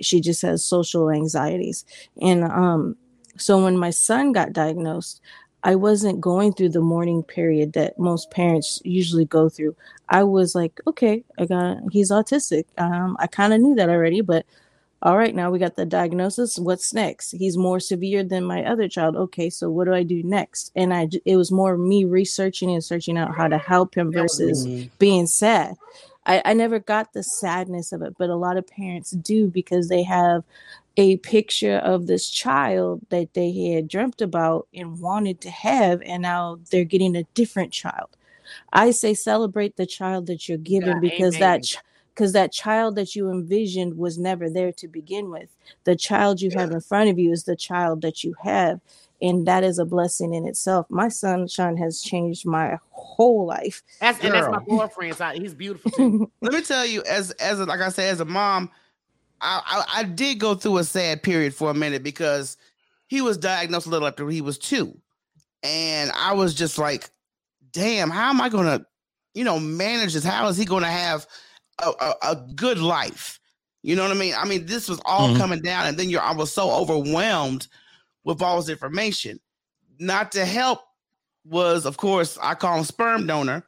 She just has social anxieties. And so when my son got diagnosed, I wasn't going through the mourning period that most parents usually go through. I was like, okay, he's autistic. I kind of knew that already, but all right, now we got the diagnosis. What's next? He's more severe than my other child. Okay, so what do I do next? And it was more me researching and searching out how to help him versus being sad. I never got the sadness of it, but a lot of parents do because they have a picture of this child that they had dreamt about and wanted to have, and now they're getting a different child. I say celebrate the child that you're given because that child that you envisioned was never there to begin with. The child you have in front of you is the child that you have. And that is a blessing in itself. My son, Sean, has changed my whole life. That's my boyfriend. He's beautiful too. Let me tell you, like I said, as a mom, I did go through a sad period for a minute because he was diagnosed a little after he was 2. And I was just like, damn, how am I going to, you know, manage this? How is he going to have a good life? You know what I mean? I mean, this was all coming down, and then I was so overwhelmed with all this information. Not to help was, of course, I call him sperm donor.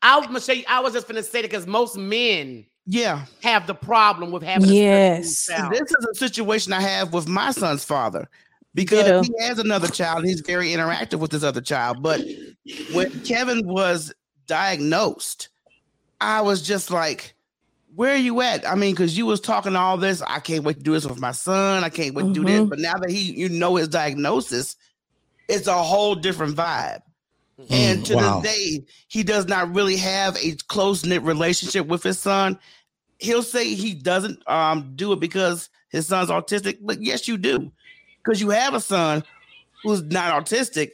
I was just gonna say that because most men, have the problem with having. Yes, this is a situation I have with my son's father because he has another child. And he's very interactive with this other child, but when Kevin was diagnosed, I was just like, where are you at? I mean, because you was talking all this. I can't wait to do this with my son. I can't wait to do this. But now that his diagnosis, it's a whole different vibe. Mm-hmm. And to this day, he does not really have a close-knit relationship with his son. He'll say he doesn't do it because his son's autistic. But yes, you do. Because you have a son who's not autistic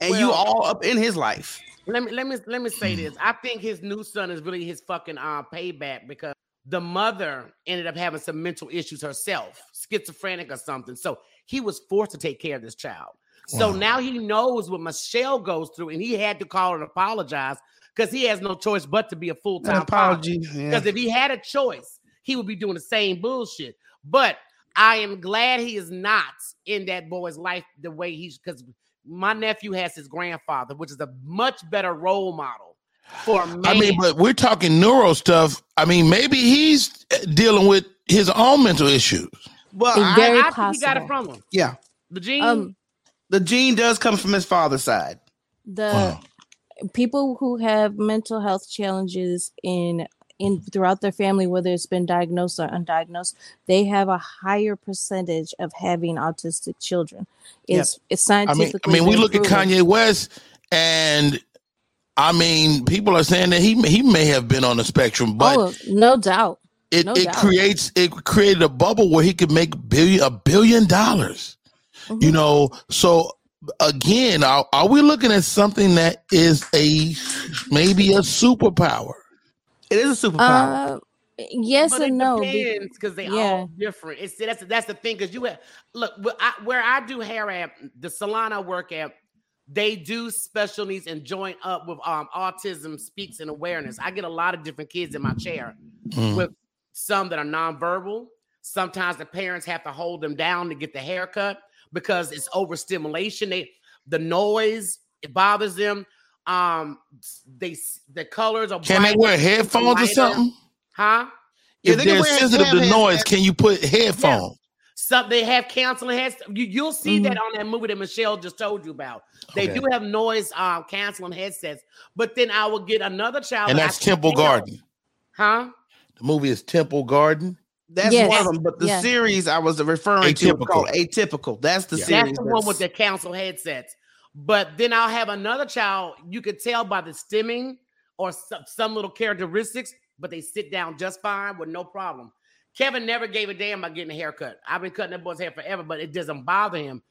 and you all up in his life. Let me say this. I think his new son is really his fucking payback because the mother ended up having some mental issues herself, schizophrenic or something. So he was forced to take care of this child. Wow. So now he knows what Michelle goes through, and he had to call and apologize because he has no choice but to be a full-time apology. Because if he had a choice, he would be doing the same bullshit. But I am glad he is not in that boy's life the way because my nephew has his grandfather, which is a much better role model for a man. I mean, but we're talking neuro stuff. I mean, maybe he's dealing with his own mental issues. Well, I think he got it from him. Yeah. The gene does come from his father's side. People who have mental health challenges in throughout their family, whether it's been diagnosed or undiagnosed, they have a higher percentage of having autistic children. It's scientifically. I mean we look at Kanye West, and I mean, people are saying that he may have been on the spectrum, but no doubt, it created a bubble where he could make a billion dollars. Mm-hmm. You know, so again, are we looking at something that is maybe a superpower? It is a superpower. Yes but and no, because they all different. It's that's the thing. Because you have, look, where I do hair at the salon I work at, they do special needs and join up with Autism Speaks and Awareness. I get a lot of different kids in my chair with some that are nonverbal. Sometimes the parents have to hold them down to get the haircut because it's overstimulation. The noise, it bothers them. The colors are. Can they wear headphones or something? Huh? If they're sensitive to noise, can you put headphones? Yeah. So they have canceling heads. You'll see that on that movie that Michelle just told you about. They do have noise canceling headsets. But then I will get another child. And that's Temple Grandin. Huh? The movie is Temple Grandin. That's one of them. But the series I was referring to was called Atypical. That's the series. That's the one with the council headsets. But then I'll have another child. You could tell by the stimming or some little characteristics. But they sit down just fine with no problem. Kevin never gave a damn about getting a haircut. I've been cutting that boy's hair forever, but it doesn't bother him.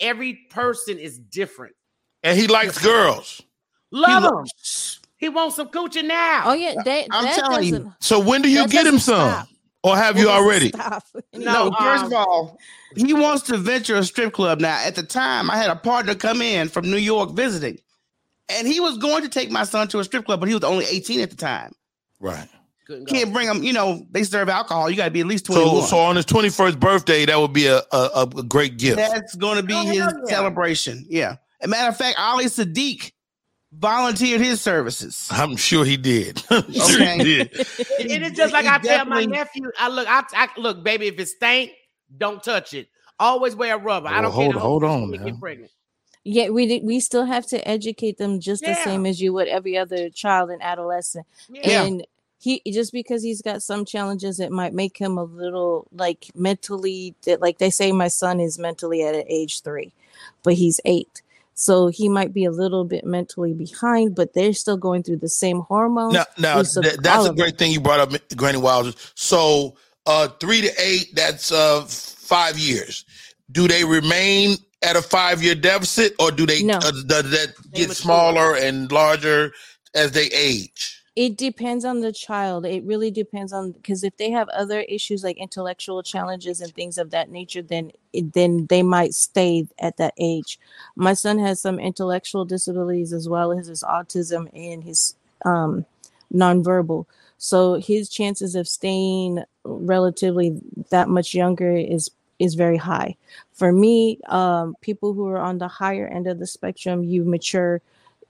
Every person is different. And he likes girls. Love him. He wants some coochie now. Oh, yeah. I'm telling you. So when do you get him some? Stop. Or have you already? No, first of all, he wants to venture a strip club. Now, at the time, I had a partner come in from New York visiting. And he was going to take my son to a strip club, but he was only 18 at the time. Right. Can't bring him, you know, they serve alcohol. You got to be at least 21. So on his 21st birthday, that would be a great gift. That's going to be his celebration. Yeah. As a matter of fact, Ali Sadiq volunteered his services. I'm sure he did. It is just like I tell my nephew, I look, baby, if it stink, don't touch it. Always wear a rubber. Well, I don't care. Hold on. Get pregnant. Yeah, we still have to educate them just the same as you would every other child and adolescent. Yeah. And he just because he's got some challenges, it might make him a little like mentally. Like they say, my son is mentally at age 3, but he's 8, so he might be a little bit mentally behind. But they're still going through the same hormones. Now that's a great thing you brought up, Granny Wowzers. So 3 to 8, that's 5 years. Do they remain at a 5-year deficit, or do they does that get smaller and larger as they age? It depends on the child. It really depends on, because if they have other issues like intellectual challenges and things of that nature, then they might stay at that age. My son has some intellectual disabilities as well as his autism and his nonverbal. So his chances of staying relatively that much younger is very high. For me, people who are on the higher end of the spectrum, you mature.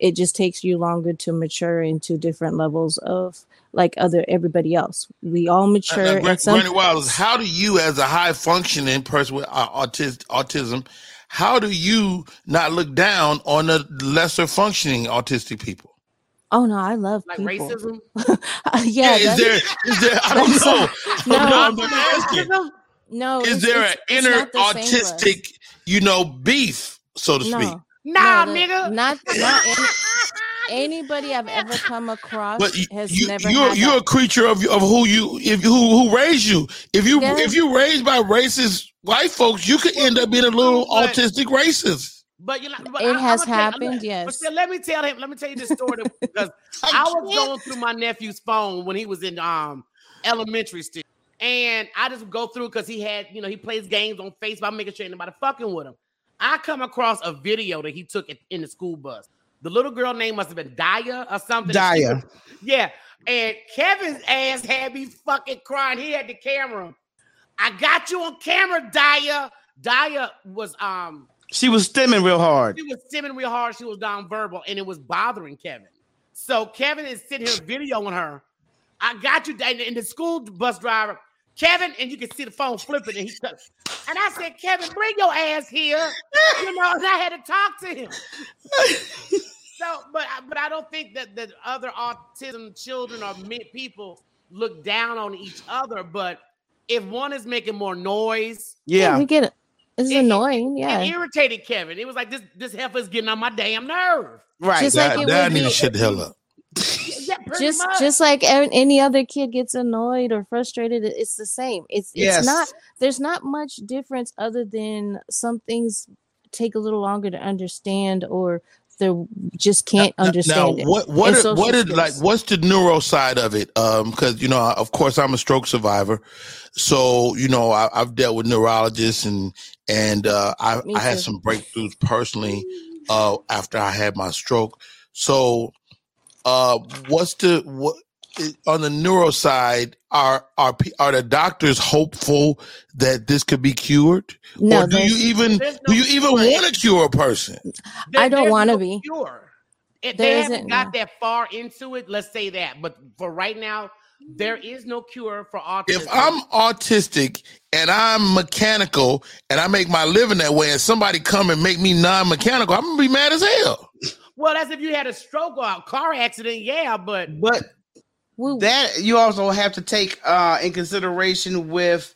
It just takes you longer to mature into different levels of like everybody else. We all mature. Granny Wowzers, how do you, as a high functioning person with autism, how do you not look down on the lesser functioning autistic people? Oh no, I love like people. Racism. Is there? I don't know. No, is there an inner autistic, beef, so to speak? Nah, nigga. Not anybody I've ever come across has never. You're a creature of who you who raised you. If you raised by racist white folks, you could end up being a little autistic racist. But it has happened. But still, let me tell you this story because I was going through my nephew's phone when he was in elementary school. And I just go through because he had, he plays games on Facebook. I'm making sure nobody fucking with him. I come across a video that he took in the school bus. The little girl name must have been Daya or something. Daya. Yeah. And Kevin's ass had me fucking crying. He had the camera. I got you on camera, Daya. Daya was she was stimming real hard. She was nonverbal, and it was bothering Kevin. So Kevin is sitting here videoing her. I got you, and the school bus driver, Kevin, and you can see the phone flipping, and he touched. And I said, Kevin, bring your ass here. And I had to talk to him. So, but I don't think that other autism children or people look down on each other. But if one is making more noise, yeah we get it. It's annoying, It irritated Kevin. It was like this heifer is getting on my damn nerve. Right, just like that nigga shut the hell up. Just like any other kid gets annoyed or frustrated, it's the same. It's not. There's not much difference other than some things take a little longer to understand, or they just can't understand it. What what's the neuro side of it? Because, you know, of course, I'm a stroke survivor. So, you know, I've dealt with neurologists and I had some breakthroughs personally after I had my stroke. So what's on the neuro side, are the doctors hopeful that this could be cured? No, or do you even want to cure a person? I don't want to be. Cure. They haven't got that far into it, let's say that. But for right now, there is no cure for autism. If I'm autistic and I'm mechanical and I make my living that way and somebody come and make me non-mechanical, I'm going to be mad as hell. Well, that's if you had a stroke or a car accident, yeah, but that you also have to take in consideration with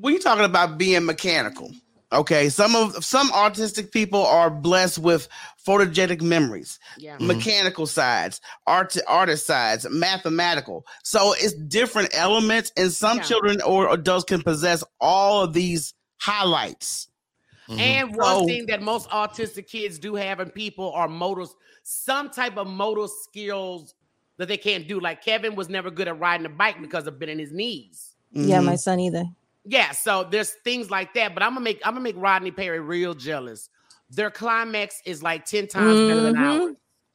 when you're talking about being mechanical. Okay, some autistic people are blessed with photogenic memories, mechanical sides, artist sides, mathematical. So it's different elements, and some children or adults can possess all of these highlights. Mm-hmm. And one thing that most autistic kids do have in people are some type of motor skills that they can't do. Like Kevin was never good at riding a bike because of bending his knees. Mm-hmm. Yeah, my son either. Yeah, so there's things like that. But I'm gonna make Rodney Perry real jealous. Their climax is like 10 times better than ours.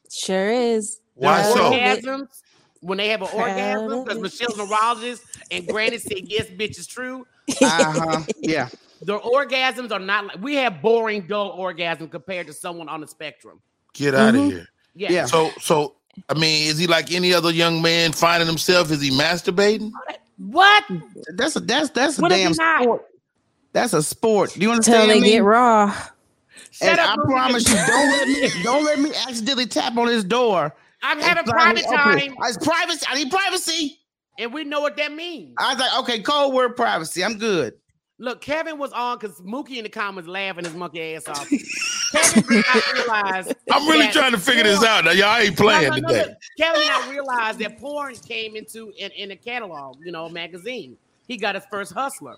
Sure is. Why so? Orgasms, when they have an orgasm, because Michelle's neurologist and Granny said, yes, bitch, it's true. Uh-huh. Yeah. Their orgasms are not like we have boring, dull orgasm compared to someone on the spectrum. Get out of here. Yeah. So I mean, is he like any other young man finding himself? Is he masturbating? What? That's a damn sport. That's a sport. Do you understand? Until they get raw. And I promise you, don't let me accidentally tap on his door. I'm having private time. It's privacy. I need privacy. And we know what that means. I was like, okay, cold word privacy. I'm good. Look, Kevin was on because Mookie in the comments laughing his monkey ass off. Kevin did not realize. I'm really trying to figure this out. Now, y'all ain't playing today. Look, Kevin did not realize that porn came into in a catalog, you know, magazine. He got his first Hustler.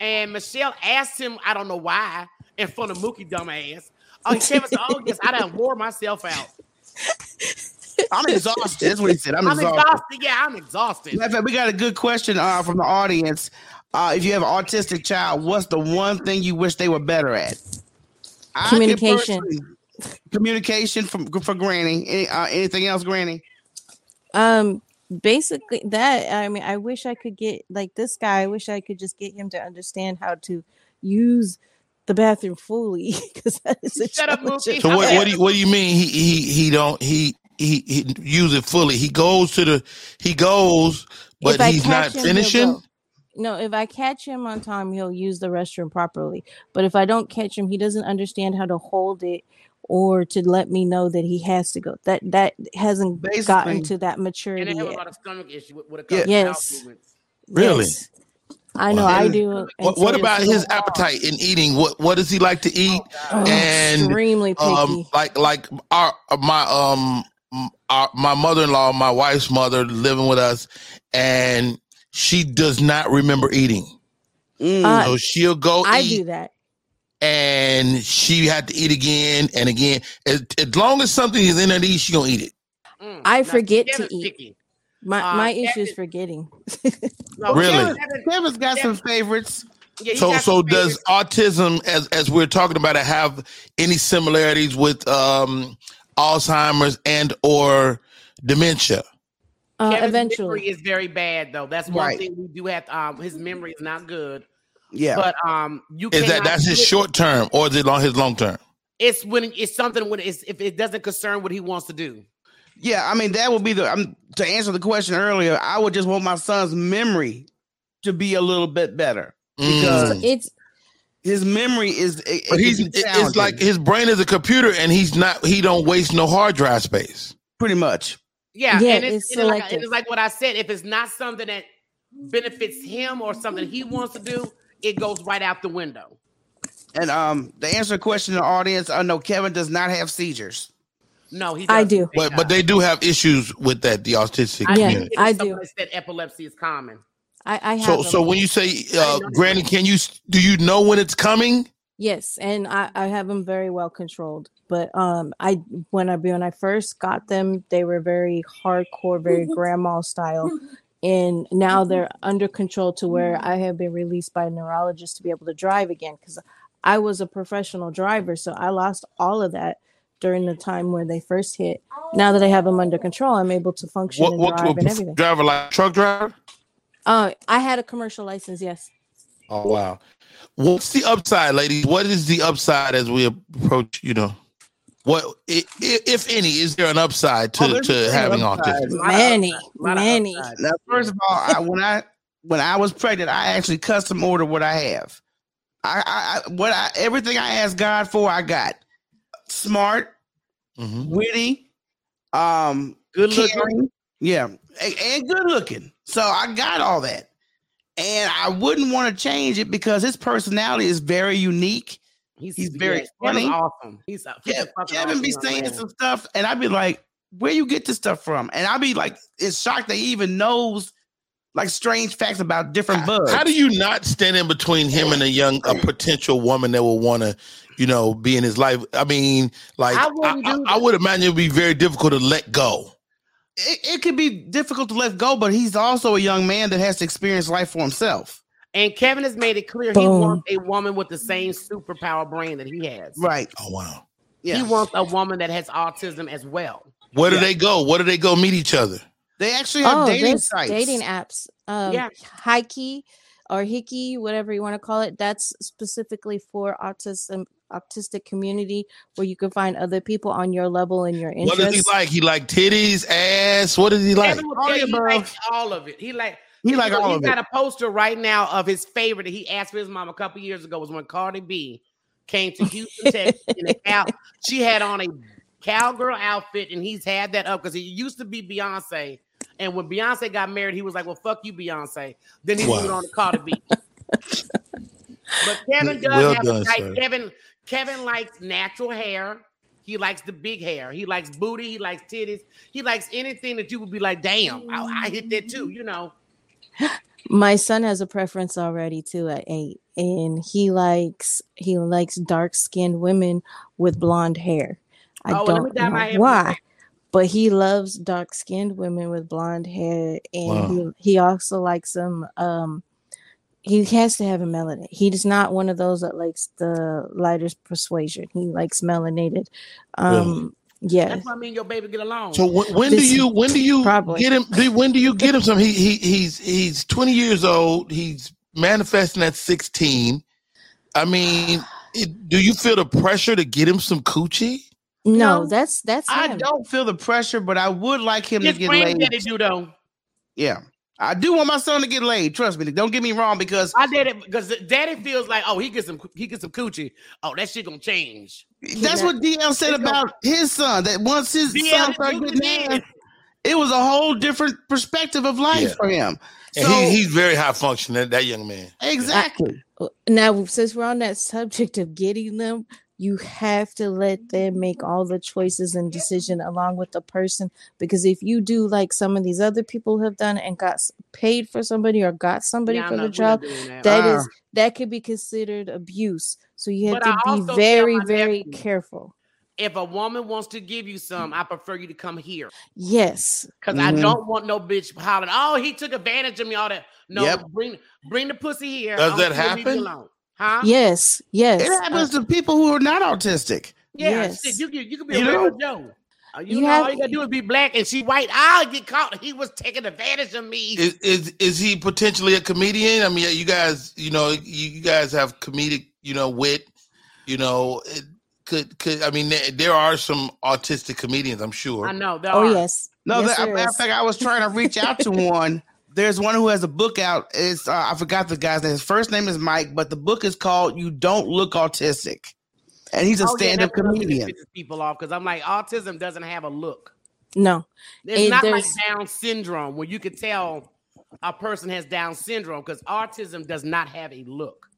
And Michelle asked him, I don't know why, in front of Mookie dumbass. Oh, Kevin said, oh, yes, I done wore myself out. I'm exhausted. That's what he said. I'm exhausted. Yeah, I'm exhausted. Matter of fact, we got a good question from the audience. If you have an autistic child, what's the one thing you wish they were better at? Communication. Communication for Granny. Anything else, Granny? Basically that. I mean, I wish I could get like this guy. I wish I could just get him to understand how to use the bathroom fully. Shut up, Mookie. So what do you mean? He don't use it fully. He goes, but he's not finishing. No, if I catch him on time, he'll use the restroom properly. But if I don't catch him, he doesn't understand how to hold it or to let me know that he has to go. That hasn't gotten to that maturity yet. And they have a lot of stomach issues with a couple of movements. Really? Yes. I know, I do. What about his appetite in eating? What does he like to eat? Oh, and extremely picky. My mother-in-law, my wife's mother, living with us, and she does not remember eating. So she'll go eat. I do that. And she had to eat again and again. As long as something is in there to eat, she's going to eat it. I forget to eat. Sticky. My issue is forgetting. No, really? Kevin's got some favorites. Yeah, so does autism, as we're talking about it, have any similarities with Alzheimer's and or dementia? Kevin's memory is very bad, though. That's one thing we do have. His memory is not good. Yeah, but that's his short term, or is it his long term? It's when it's something if it doesn't concern what he wants to do. Yeah, I mean that would be to answer the question earlier. I would just want my son's memory to be a little bit better because it's his memory is. It's like his brain is a computer, and he don't waste no hard drive space. Pretty much. Yeah, and it's like what I said. If it's not something that benefits him or something he wants to do, it goes right out the window. And to answer the question in the audience, I know Kevin does not have seizures. No, he doesn't. I do. But they do have issues with that, the autistic community. I do. Somebody said epilepsy is common. I have. So when you say, Granny, can you do you know when it's coming? Yes, and I have them very well controlled. But when I first got them, they were very hardcore, very grandma style. And now they're under control to where I have been released by a neurologist to be able to drive again, because I was a professional driver. So I lost all of that during the time where they first hit. Now that I have them under control, I'm able to function and drive and everything. Driver, like truck driver? I had a commercial license, yes. Oh, wow. What's the upside, ladies? What is the upside as we approach, what, if any, is there an upside to having autism? Many. Now, first of all, when I was pregnant, I actually custom ordered what I have. Everything I asked God for, I got. Smart, witty, good looking. Yeah, and good looking. So I got all that. And I wouldn't want to change it because his personality is very unique. He's very funny. Kevin's awesome. Kevin be saying some stuff, and I'd be like, where you get this stuff from? And I'd be like, it's shocked that he even knows like strange facts about different bugs. How do you not stand in between him and a potential woman that will want to, be in his life? I mean, like, I would imagine it would be very difficult to let go. It could be difficult to let go, but he's also a young man that has to experience life for himself. And Kevin has made it clear he wants a woman with the same superpower brain that he has. Right. Oh, wow. Yeah. He wants a woman that has autism as well. Where do they go? Where do they go meet each other? They actually have dating sites. Dating apps. Hikey or Hickey, whatever you want to call it. That's specifically for autistic community where you can find other people on your level and your interests. What does he like? He like titties, ass. What does he like? All of it. He got a poster right now of his favorite that he asked for his mom a couple years ago was when Cardi B came to Houston, Texas. She had on a cowgirl outfit, and he's had that up because he used to be Beyonce. And when Beyonce got married, he was like, well, fuck you, Beyonce. Then he moved on to Cardi B. But Kevin does Kevin likes natural hair. He likes the big hair. He likes booty. He likes titties. He likes anything that you would be like, damn, I hit that too, My son has a preference already too at 8, and he likes dark-skinned women with blonde hair. I don't know why, but he loves dark-skinned women with blonde hair, and he also likes them. He has to have a melanin. He's not one of those that likes the lighter persuasion. He likes melanated. Yeah, that's what I mean. Your baby get along. So when do you get him some? He's 20 years old. He's manifesting at 16. I mean, do you feel the pressure to get him some coochie? No, that's him. I don't feel the pressure, but I would like him to get laid. Did you though? Yeah. I do want my son to get laid. Trust me. Don't get me wrong, because I did it because daddy feels like, he gets some coochie. Oh, that shit gonna change. That's what DL said about his son. That once his son started getting married, it was a whole different perspective of life for him. So, and he's very high functioning, that young man. Exactly. Now, since we're on that subject of getting them, you have to let them make all the choices and decision along with the person, because if you do like some of these other people have done and got paid for somebody or got somebody for the job, that could be considered abuse. So you have to be very, very careful. If a woman wants to give you some, I prefer you to come here. Yes. Because I don't want no bitch hollering, oh, he took advantage of me, all that. No, bring the pussy here. Does that happen? Huh? Yes. It happens to people who are not autistic. Yeah, yes. You could be a real Joe. All you gotta do is be black and she white. I'll get caught. He was taking advantage of me. Is he potentially a comedian? I mean, you guys have comedic, wit. It could. I mean, there are some autistic comedians, I'm sure. I know. There are. Yes. No, yes, matter of fact, I was trying to reach out to one. There's one who has a book out. It's I forgot the guy's name. His first name is Mike, but the book is called "You Don't Look Autistic," and he's a stand-up comedian. People off because I'm like, autism doesn't have a look. No, it's not like Down syndrome where you can tell a person has Down syndrome, because autism does not have a look.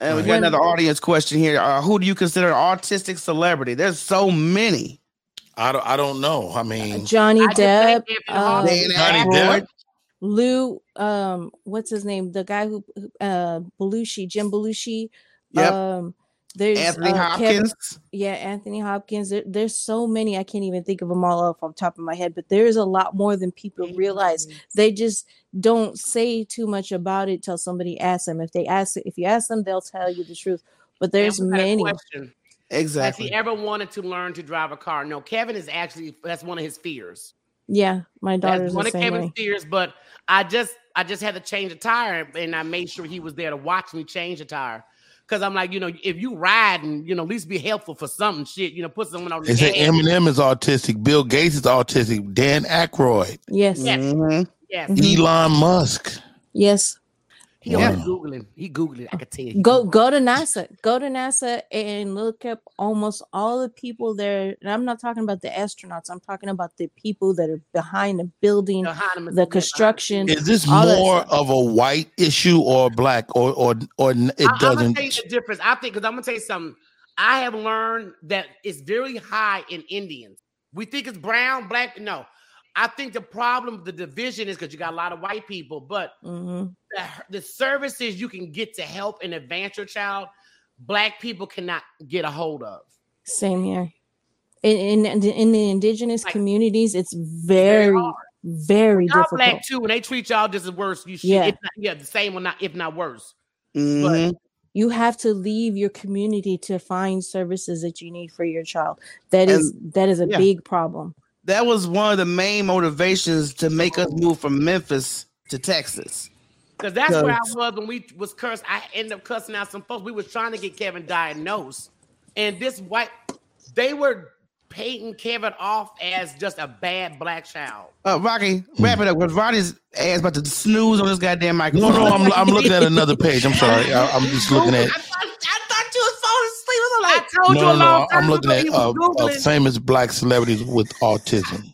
And we got another audience question here: who do you consider an autistic celebrity? There's so many. I don't know. I mean, Johnny Depp. Lou, what's his name? The guy who Belushi, Jim Belushi. Yep. There's Anthony Hopkins. Kevin, yeah, Anthony Hopkins. There's so many. I can't even think of them all off the top of my head, but there's a lot more than people realize. They just don't say too much about it till somebody asks them. If you ask them, they'll tell you the truth. But there's many. Exactly. If he ever wanted to learn to drive a car. No, Kevin is actually, that's one of his fears. Yeah, my daughter's one of Kevin's fears, but I just had to change a tire, and I made sure he was there to watch me change a tire. Because I'm like, if you riding, at least be helpful for something shit. Put someone on the gas. Eminem is autistic. Bill Gates is autistic. Dan Aykroyd. Yes. Mm-hmm. Yes. Elon Musk. Yes. He always Googling. He Googled it. I could tell you. Go to NASA. Go to NASA and look up almost all the people there. And I'm not talking about the astronauts. I'm talking about the people that are behind the building, the construction. Is this more of a white issue or black or it doesn't? I'm going to tell you the difference. I think, because I'm going to tell you something. I have learned that it's very high in Indians. We think it's brown, black. No. I think the problem, the division is because you got a lot of white people, but the services you can get to help and advance your child, black people cannot get a hold of. Same here. In the indigenous communities, it's very difficult. Y'all black too, and they treat y'all just as worse. You should, the same or not, if not worse. Mm-hmm. But you have to leave your community to find services that you need for your child. That is a big problem. That was one of the main motivations to make us move from Memphis to Texas. Because that's where I was when we was cursed. I ended up cussing out some folks. We was trying to get Kevin diagnosed. And this white, they were painting Kevin off as just a bad black child. Rocky, wrap it up. Was Rodney's ass about to snooze on this goddamn microphone? No, I'm looking at another page. I'm sorry. I'm just looking at I'm looking at famous black celebrities with autism.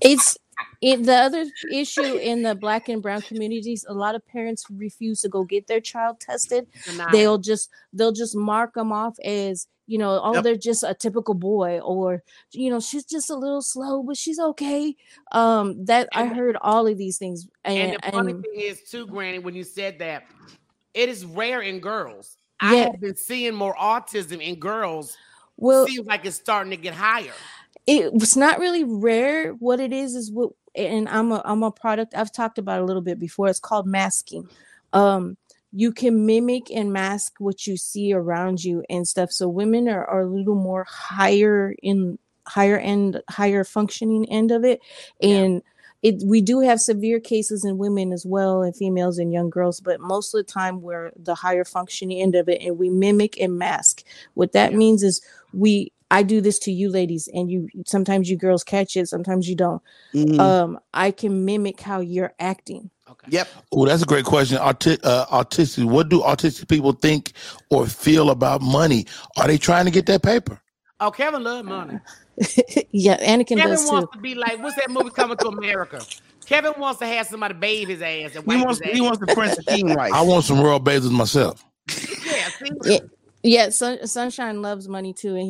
It's the other issue in the black and brown communities. A lot of parents refuse to go get their child tested. They'll just mark them off as they're just a typical boy, or she's just a little slow, but she's okay. I heard all of these things. And the funny thing is too, Granny, when you said that, it is rare in girls. I have been seeing more autism in girls. Well, it seems like it's starting to get higher. It's not really rare. What it is what, and I'm a product. I've talked about it a little bit before. It's called masking. You can mimic and mask what you see around you and stuff. So women are a little more higher functioning end of it. And we do have severe cases in women as well, and females and young girls, but most of the time we're the higher functioning end of it, and we mimic and mask. What that means is I do this to you ladies, and sometimes you girls catch it, sometimes you don't. Mm-hmm. I can mimic how you're acting. Okay. Yep. Well, that's a great question. Autistic. What do autistic people think or feel about money? Are they trying to get that paper? Oh, Kevin loves money. Kevin wants to be like, what's that movie Coming to America? Kevin wants to have somebody bathe his ass. And he wants the Prince of King rice. I want some royal bathers myself. Sunshine loves money too, and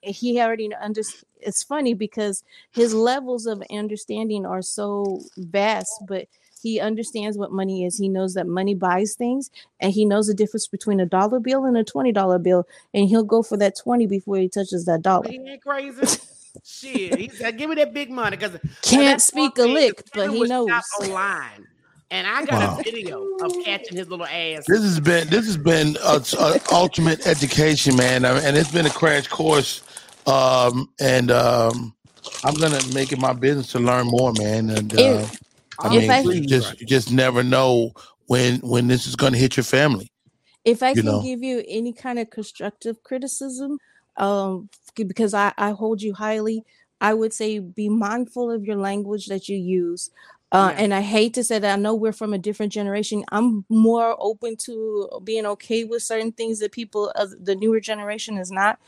he already understands. It's funny because his levels of understanding are so vast, but he understands what money is. He knows that money buys things, and he knows the difference between a dollar bill and a $20 bill. And he'll go for that 20 before he touches that dollar. He ain't crazy. Shit, he said, "Give me that big money," because can't speak a lick, but he knows. Online, and I got a video of catching his little ass. This has been ultimate education, man, and it's been a crash course. I'm gonna make it my business to learn more, man, and. You just never know when this is going to hit your family. If I can give you any kind of constructive criticism, because I hold you highly, I would say be mindful of your language that you use. And I hate to say that. I know we're from a different generation. I'm more open to being okay with certain things that people of the newer generation is not.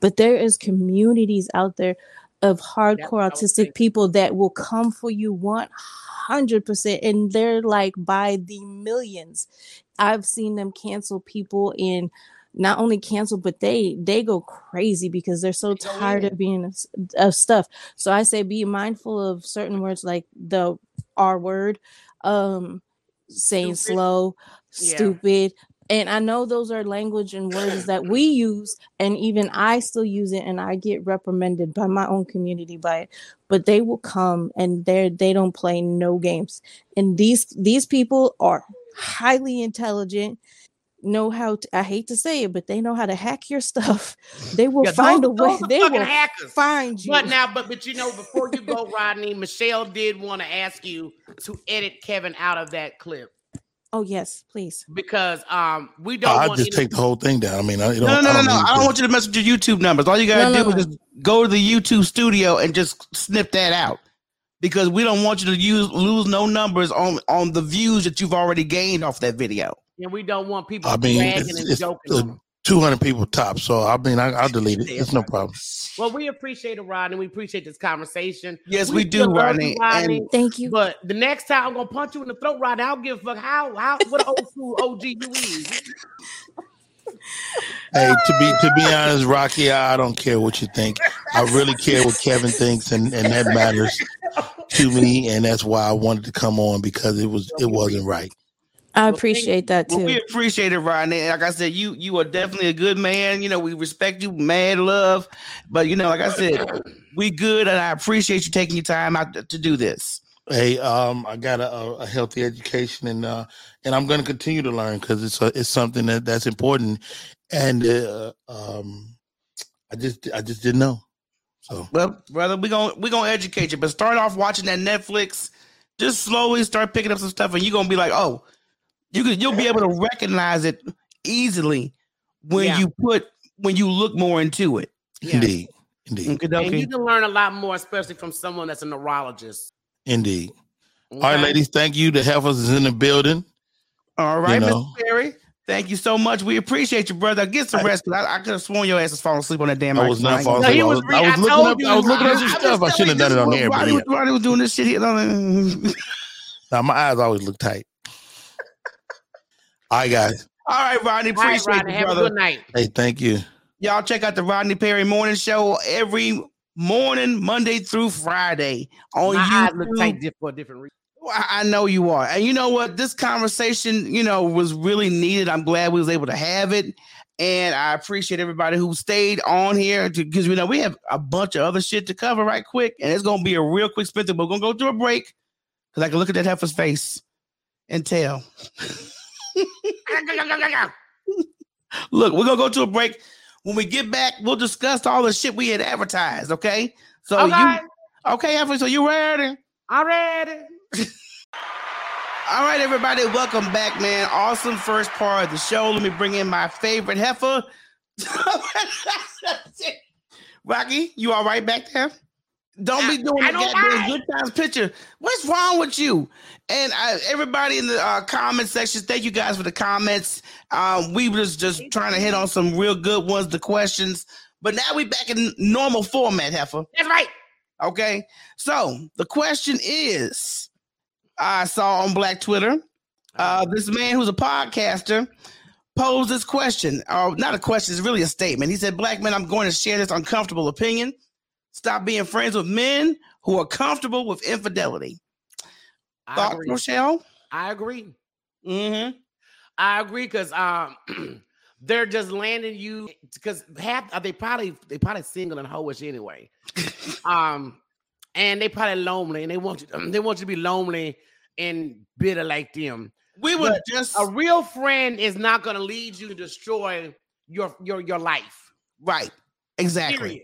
But there is communities out there of hardcore autistic people that will come for you 100%, and they're like by the millions. I've seen them cancel people, and not only cancel, but they go crazy because they're so tired of being of stuff. So I say be mindful of certain words like the R word, saying stupid. Slow, stupid, And I know those are language and words that we use, and even I still use it, and I get reprimanded by my own community by it. But they will come, and they don't play no games. And these people are highly intelligent, know how to, I hate to say it, but they know how to hack your stuff. They will find a way. They will hackers. Find you. But you know, before you go, Rodney, Michelle did want to ask you to edit Kevin out of that clip. Oh yes, please. Because we don't. I just take the whole thing down. I mean, I don't want you to mess with your YouTube numbers. All you gotta do is just go to the YouTube studio and just snip that out, because we don't want you to lose no numbers on the views that you've already gained off that video. And we don't want people. I mean, it's joking. 200 people top. So I mean, I'll delete it. It's no problem. Well, we appreciate it, Rodney. We appreciate this conversation. Yes, we do, Rodney. And thank you. But the next time I'm gonna punch you in the throat, Rodney. I don't give a fuck how what old school OG you is. Hey, to be honest, Rocky, I don't care what you think. I really care what Kevin thinks, and that matters to me. And that's why I wanted to come on, because it wasn't right. I appreciate that too. We appreciate it, Rodney. Like I said, you are definitely a good man. You know, we respect you, mad love. But you know, like I said, we good, and I appreciate you taking your time out to do this. Hey, I got a healthy education, and I'm going to continue to learn, because it's something that's important. And I just didn't know. So, well, brother, we're gonna educate you, but start off watching that Netflix. Just slowly start picking up some stuff, and you're gonna be like, oh. You'll be able to recognize it easily when you look more into it. Yeah. Indeed. And you can learn a lot more, especially from someone that's a neurologist. Indeed. Okay. All right, ladies, thank you. The helpers is in the building. All right, Mr. Perry. Thank you so much. We appreciate you, brother. Get some rest, because I could have sworn your ass was falling asleep on that damn mic. I was not falling asleep. I was looking up your stuff. I shouldn't have done it on air. Rodney was doing this shit here. Now, my eyes always look tight. All right, guys. All right, Rodney. Appreciate you, brother. Have a good night. Hey, thank you. Y'all check out the Rodney Perry Morning Show every morning, Monday through Friday on YouTube. For a different reason. I know you are. And you know what? This conversation, was really needed. I'm glad we was able to have it. And I appreciate everybody who stayed on here, because we have a bunch of other shit to cover right quick. And it's going to be a real quick spin through. We're going to go through a break, because I can look at that heifer's face and tell. Look, we're gonna go to a break. When we get back, we'll discuss all the shit we had advertised. Okay, so you ready? I'm ready. All right, everybody, welcome back, man. Awesome first part of the show. Let me bring in my favorite heifer, Rocky. You all right back there? Don't be doing that good times picture. What's wrong with you? And everybody in the comment section, thank you guys for the comments. We were just trying to hit on some real good ones, the questions. But now we back in normal format, heifer. That's right. Okay. So the question is, I saw on Black Twitter, this man who's a podcaster posed this question. Not a question, it's really a statement. He said, "Black men, I'm going to share this uncomfortable opinion. Stop being friends with men who are comfortable with infidelity." Thoughts, Rochelle? I agree. Mm-hmm. I agree, because they're just landing you, because they probably single and hoish anyway, and they probably lonely, and they want you to be lonely and bitter like them. A real friend is not going to lead you to destroy your life, right? Exactly. Period.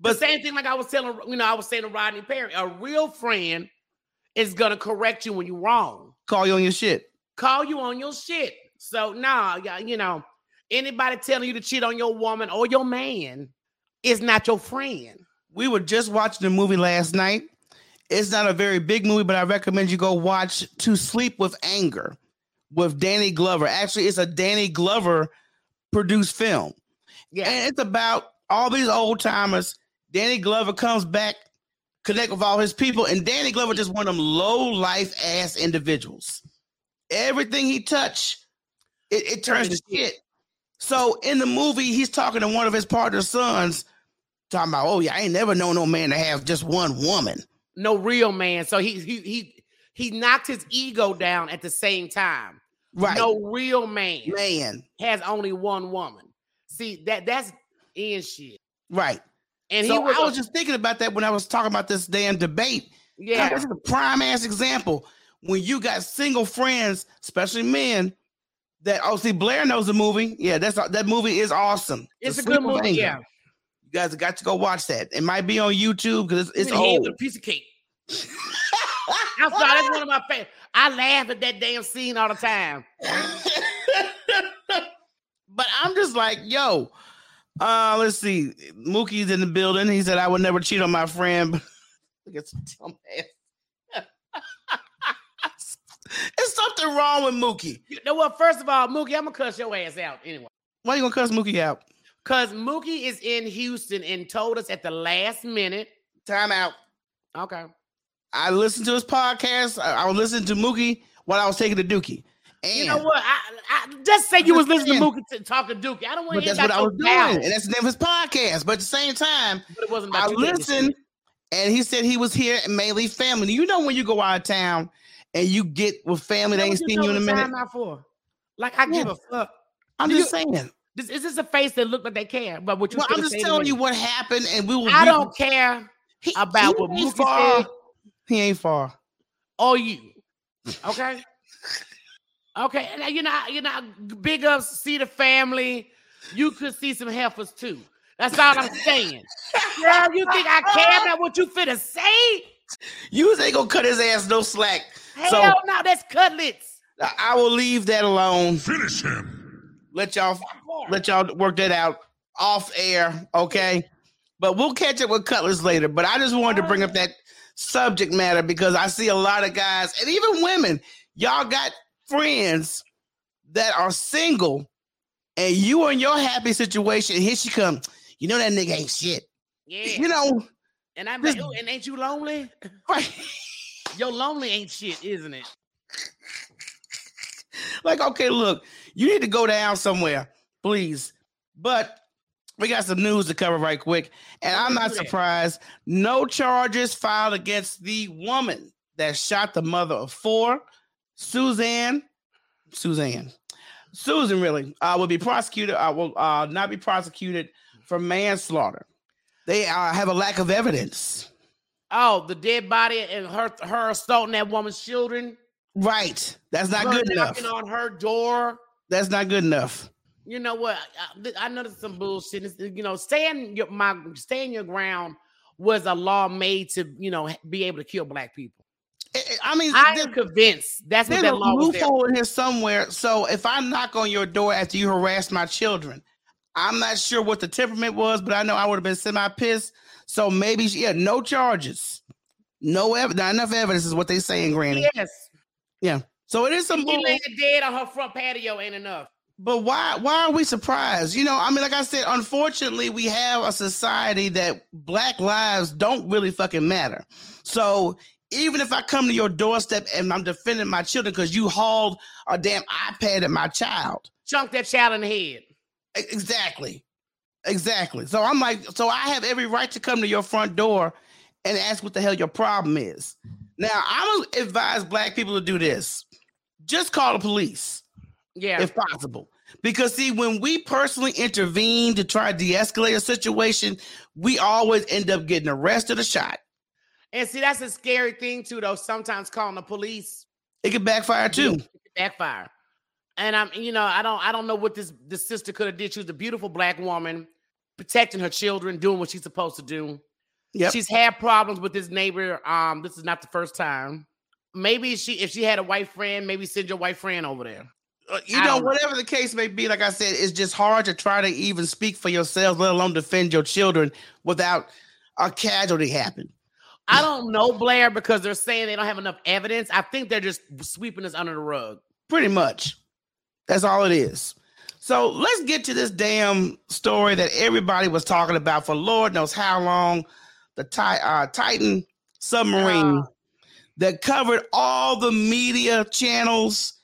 But same thing, like I was saying to Rodney Perry, a real friend is gonna correct you when you're wrong. Call you on your shit. So anybody telling you to cheat on your woman or your man is not your friend. We were just watching a movie last night. It's not a very big movie, but I recommend you go watch To Sleep with Anger with Danny Glover. Actually, it's a Danny Glover produced film. Yeah, and it's about all these old timers. Danny Glover comes back, connect with all his people, and Danny Glover just one of them low-life ass individuals. Everything he touched, it turns to shit. So in the movie, he's talking to one of his partner's sons, talking about, oh yeah, I ain't never known no man to have just one woman. No real man. So he knocked his ego down at the same time. Right. No real man has only one woman. See, that's in shit. Right. And so I was just thinking about that when I was talking about this damn debate. Yeah. That's a prime ass example. When you got single friends, especially men, that see, Blair knows the movie. Yeah, that movie is awesome. It's a good movie. Yeah. You guys have got to go watch that. It might be on YouTube because it's old. A piece of cake. I'm sorry, that's one of my favorites. I laugh at that damn scene all the time. But I'm just like, yo, let's see. Mookie's in the building. He said, I would never cheat on my friend. Look at some dumb ass. There's something wrong with Mookie. You know what? First of all, Mookie, I'm going to cuss your ass out anyway. Why are you going to cuss Mookie out? Because Mookie is in Houston and told us at the last minute. Time out. Okay. I listened to his podcast. I was listening to Mookie while I was taking the dookie. And you know what? I just say you was listening to Mookie talking dookie. I don't want to hear that. That's what I was doing. And that's the name of his podcast. But at the same time, but it wasn't about I listened, and he said he was here mainly family. You know when you go out of town and you get with family, they ain't seen you in a minute. Like, I give a fuck. I'm just saying. Is this a face that looked like they care? But what you I'm just telling you what happened, and we will. I don't care about what Mookie said. He ain't far. Oh, you. Okay. Okay. And you're not big up, see the family. You could see some heifers too. That's all I'm saying. Girl, you think I care about what you finna say? You ain't gonna cut his ass no slack. Hell no, that's Cutlets. I will leave that alone. Finish him. Let y'all work that out off air, okay? But we'll catch up with Cutlets later. But I just wanted to bring up that subject matter because I see a lot of guys and even women, y'all got friends that are single and you are in your happy situation. Here she comes, you know, that nigga ain't shit. Yeah, you know, and I'm like, and ain't you lonely? Right, yo, lonely ain't shit, isn't it? Like, okay, look, you need to go down somewhere, please. But we got some news to cover right quick, and I'm not surprised. No charges filed against the woman that shot the mother of four. Susan really will be prosecuted. Will not be prosecuted for manslaughter. They have a lack of evidence. Oh, the dead body and her assaulting that woman's children. Right, that's not good enough. Knocking on her door. That's not good enough. You know what? I noticed some bullshit. You know, staying your ground was a law made to, you know, be able to kill black people. I mean, I'm convinced that's what that law was. There's a loophole in here somewhere. So if I knock on your door after you harassed my children, I'm not sure what the temperament was, but I know I would have been semi-pissed. So maybe, no charges, not enough evidence is what they saying, Granny. Yes. Yeah. So it is some bullshit. Laying dead on her front patio ain't enough. But why are we surprised? You know, I mean, like I said, unfortunately, we have a society that black lives don't really fucking matter. So even if I come to your doorstep and I'm defending my children because you hauled a damn iPad at my child. Chunk that child in the head. Exactly. So I'm like, I have every right to come to your front door and ask what the hell your problem is. Now, I would advise black people to do this. Just call the police. Yeah, if possible, because see, when we personally intervene to try to de-escalate a situation, we always end up getting arrested or shot. And see, that's a scary thing too, though. Sometimes calling the police, it could backfire too. It could backfire. And I don't know what this sister could have did. She was a beautiful black woman, protecting her children, doing what she's supposed to do. Yeah, she's had problems with this neighbor. This is not the first time. Maybe if she had a white friend, maybe send your white friend over there. You know, whatever the case may be, like I said, it's just hard to try to even speak for yourselves, let alone defend your children without a casualty happen. I don't know, Blair, because they're saying they don't have enough evidence. I think they're just sweeping us under the rug. Pretty much. That's all it is. So let's get to this damn story that everybody was talking about for Lord knows how long, the Titan submarine that covered all the media channels.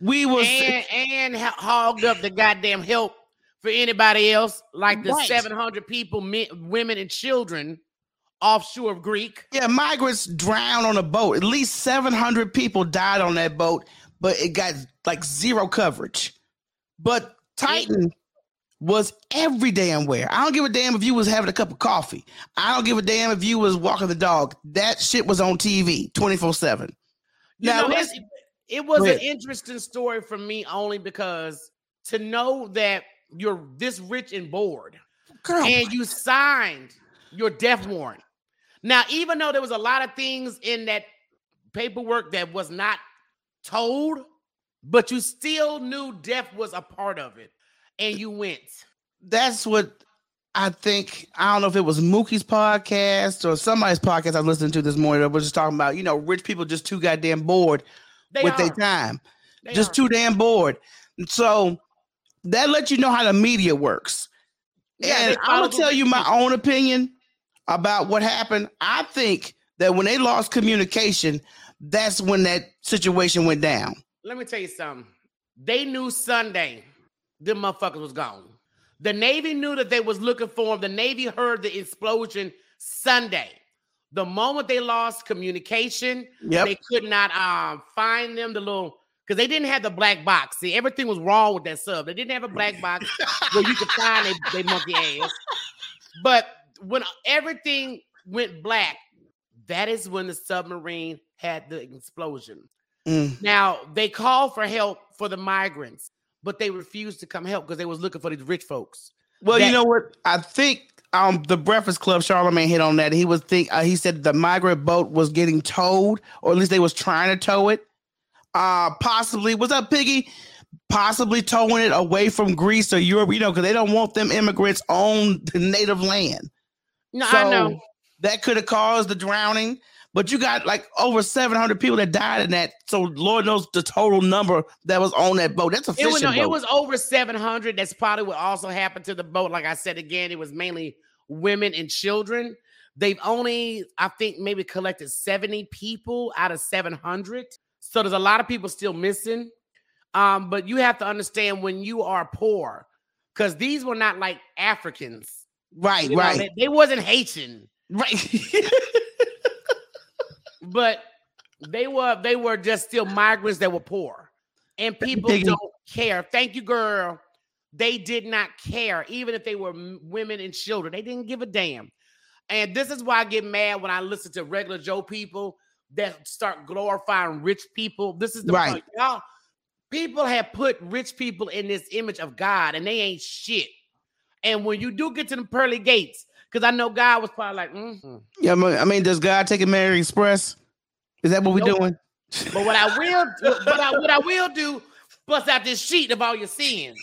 We was and hogged up the goddamn help for anybody else, like the 700 people, men, women, and children offshore of Greek. Yeah, migrants drowned on a boat. At least 700 people died on that boat but it got like zero coverage. But Titan was every damn where. I don't give a damn if you was having a cup of coffee. I don't give a damn if you was walking the dog. That shit was on TV 24/7. Now, it was an interesting story for me only because to know that you're this rich and bored, girl, and you signed your death warrant. Now, even though there was a lot of things in that paperwork that was not told, but you still knew death was a part of it, and you went. That's what I think. I don't know if it was Mookie's podcast or somebody's podcast I listened to this morning that was just talking about, you know, rich people just too goddamn bored with their time. Just too damn bored. So that lets you know how the media works. And I'm going to tell you my own opinion about what happened. I think that when they lost communication, that's when that situation went down. Let me tell you something. They knew Sunday the motherfuckers was gone. The Navy knew that they was looking for him. The Navy heard the explosion Sunday. The moment they lost communication, they could not find them, the little, because they didn't have the black box. See, everything was wrong with that sub. They didn't have a black box where you could find they monkey ass. But when everything went black, that is when the submarine had the explosion. Now, they called for help for the migrants, but they refused to come help because they was looking for these rich folks. Well, you know what? I think the Breakfast Club, Charlamagne hit on that. He was he said the migrant boat was getting towed, or at least they was trying to tow it. Possibly, what's up, Piggy? Possibly towing it away from Greece or Europe, you know, because they don't want them immigrants on the native land. No, so I know. That could have caused the drowning. But you got like over 700 people that died in that. So Lord knows the total number that was on that boat. That's a fishing boat. It was over 700. That's probably what also happened to the boat. Like I said, again, it was mainly women and children. They've only, I think, maybe collected 70 people out of 700. So there's a lot of people still missing. But you have to understand when you are poor, because these were not like Africans. Right, you right. Know, they wasn't Haitian. Right. But they were just still migrants that were poor, and people don't care. Thank you, girl. They did not care, even if they were women and children. They didn't give a damn. And this is why I get mad when I listen to regular Joe people that start glorifying rich people. This is the point. Y'all, people have put rich people in this image of God, and they ain't shit. And when you do get to the pearly gates, because I know God was probably like, Yeah, I mean, does God take a Mary Express? Is that what we're doing? But what I will do, what I will do, bust out this sheet of all your sins.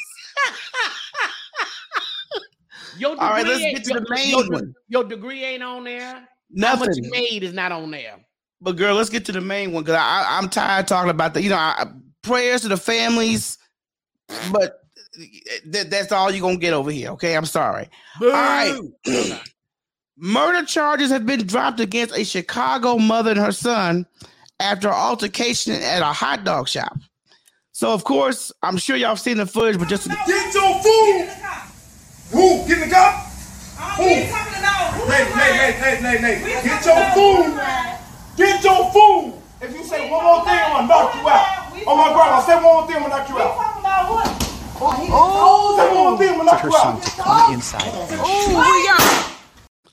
Your degree, all right, let's get to the main one. Your degree ain't on there. Nothing. How much you made is not on there. But girl, let's get to the main one, because I'm tired of talking about that. You know, prayers to the families, but that's all you're gonna get over here, okay? I'm sorry. Boo. All right. Murder charges have been dropped against a Chicago mother and her son after altercation at a hot dog shop. So, of course, I'm sure y'all have seen the footage, but just get your food. Who? Get in the car. Who? Hey, get your food. Get your food. If you say one more thing, I'm gonna knock you out. Oh my grandma, say one more thing, I'm gonna knock you out. On the inside. Oh, yeah.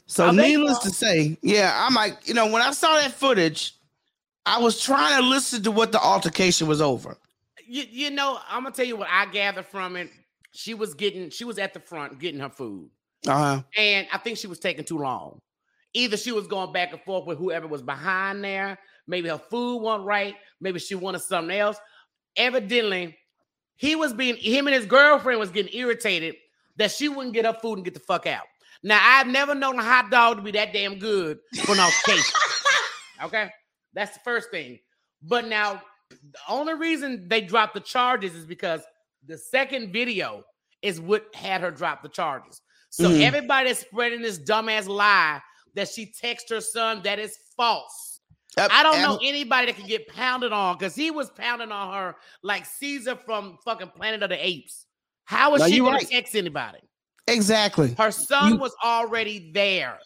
So needless to say, I'm like, you know, when I saw that footage, I was trying to listen to what the altercation was over. You know, I'm going to tell you what I gathered from it. She was at the front getting her food. Uh-huh. And I think she was taking too long. Either she was going back and forth with whoever was behind there. Maybe her food wasn't right. Maybe she wanted something else. Evidently, him and his girlfriend was getting irritated that she wouldn't get her food and get the fuck out. Now, I've never known a hot dog to be that damn good for an altercation. Okay? That's the first thing. But now, the only reason they dropped the charges is because the second video is what had her drop the charges. So everybody's spreading this dumbass lie that she texted her son. That is false. I don't know anybody that can get pounded on, because he was pounding on her like Caesar from fucking Planet of the Apes. How is she going to text anybody? Exactly. Her son was already there,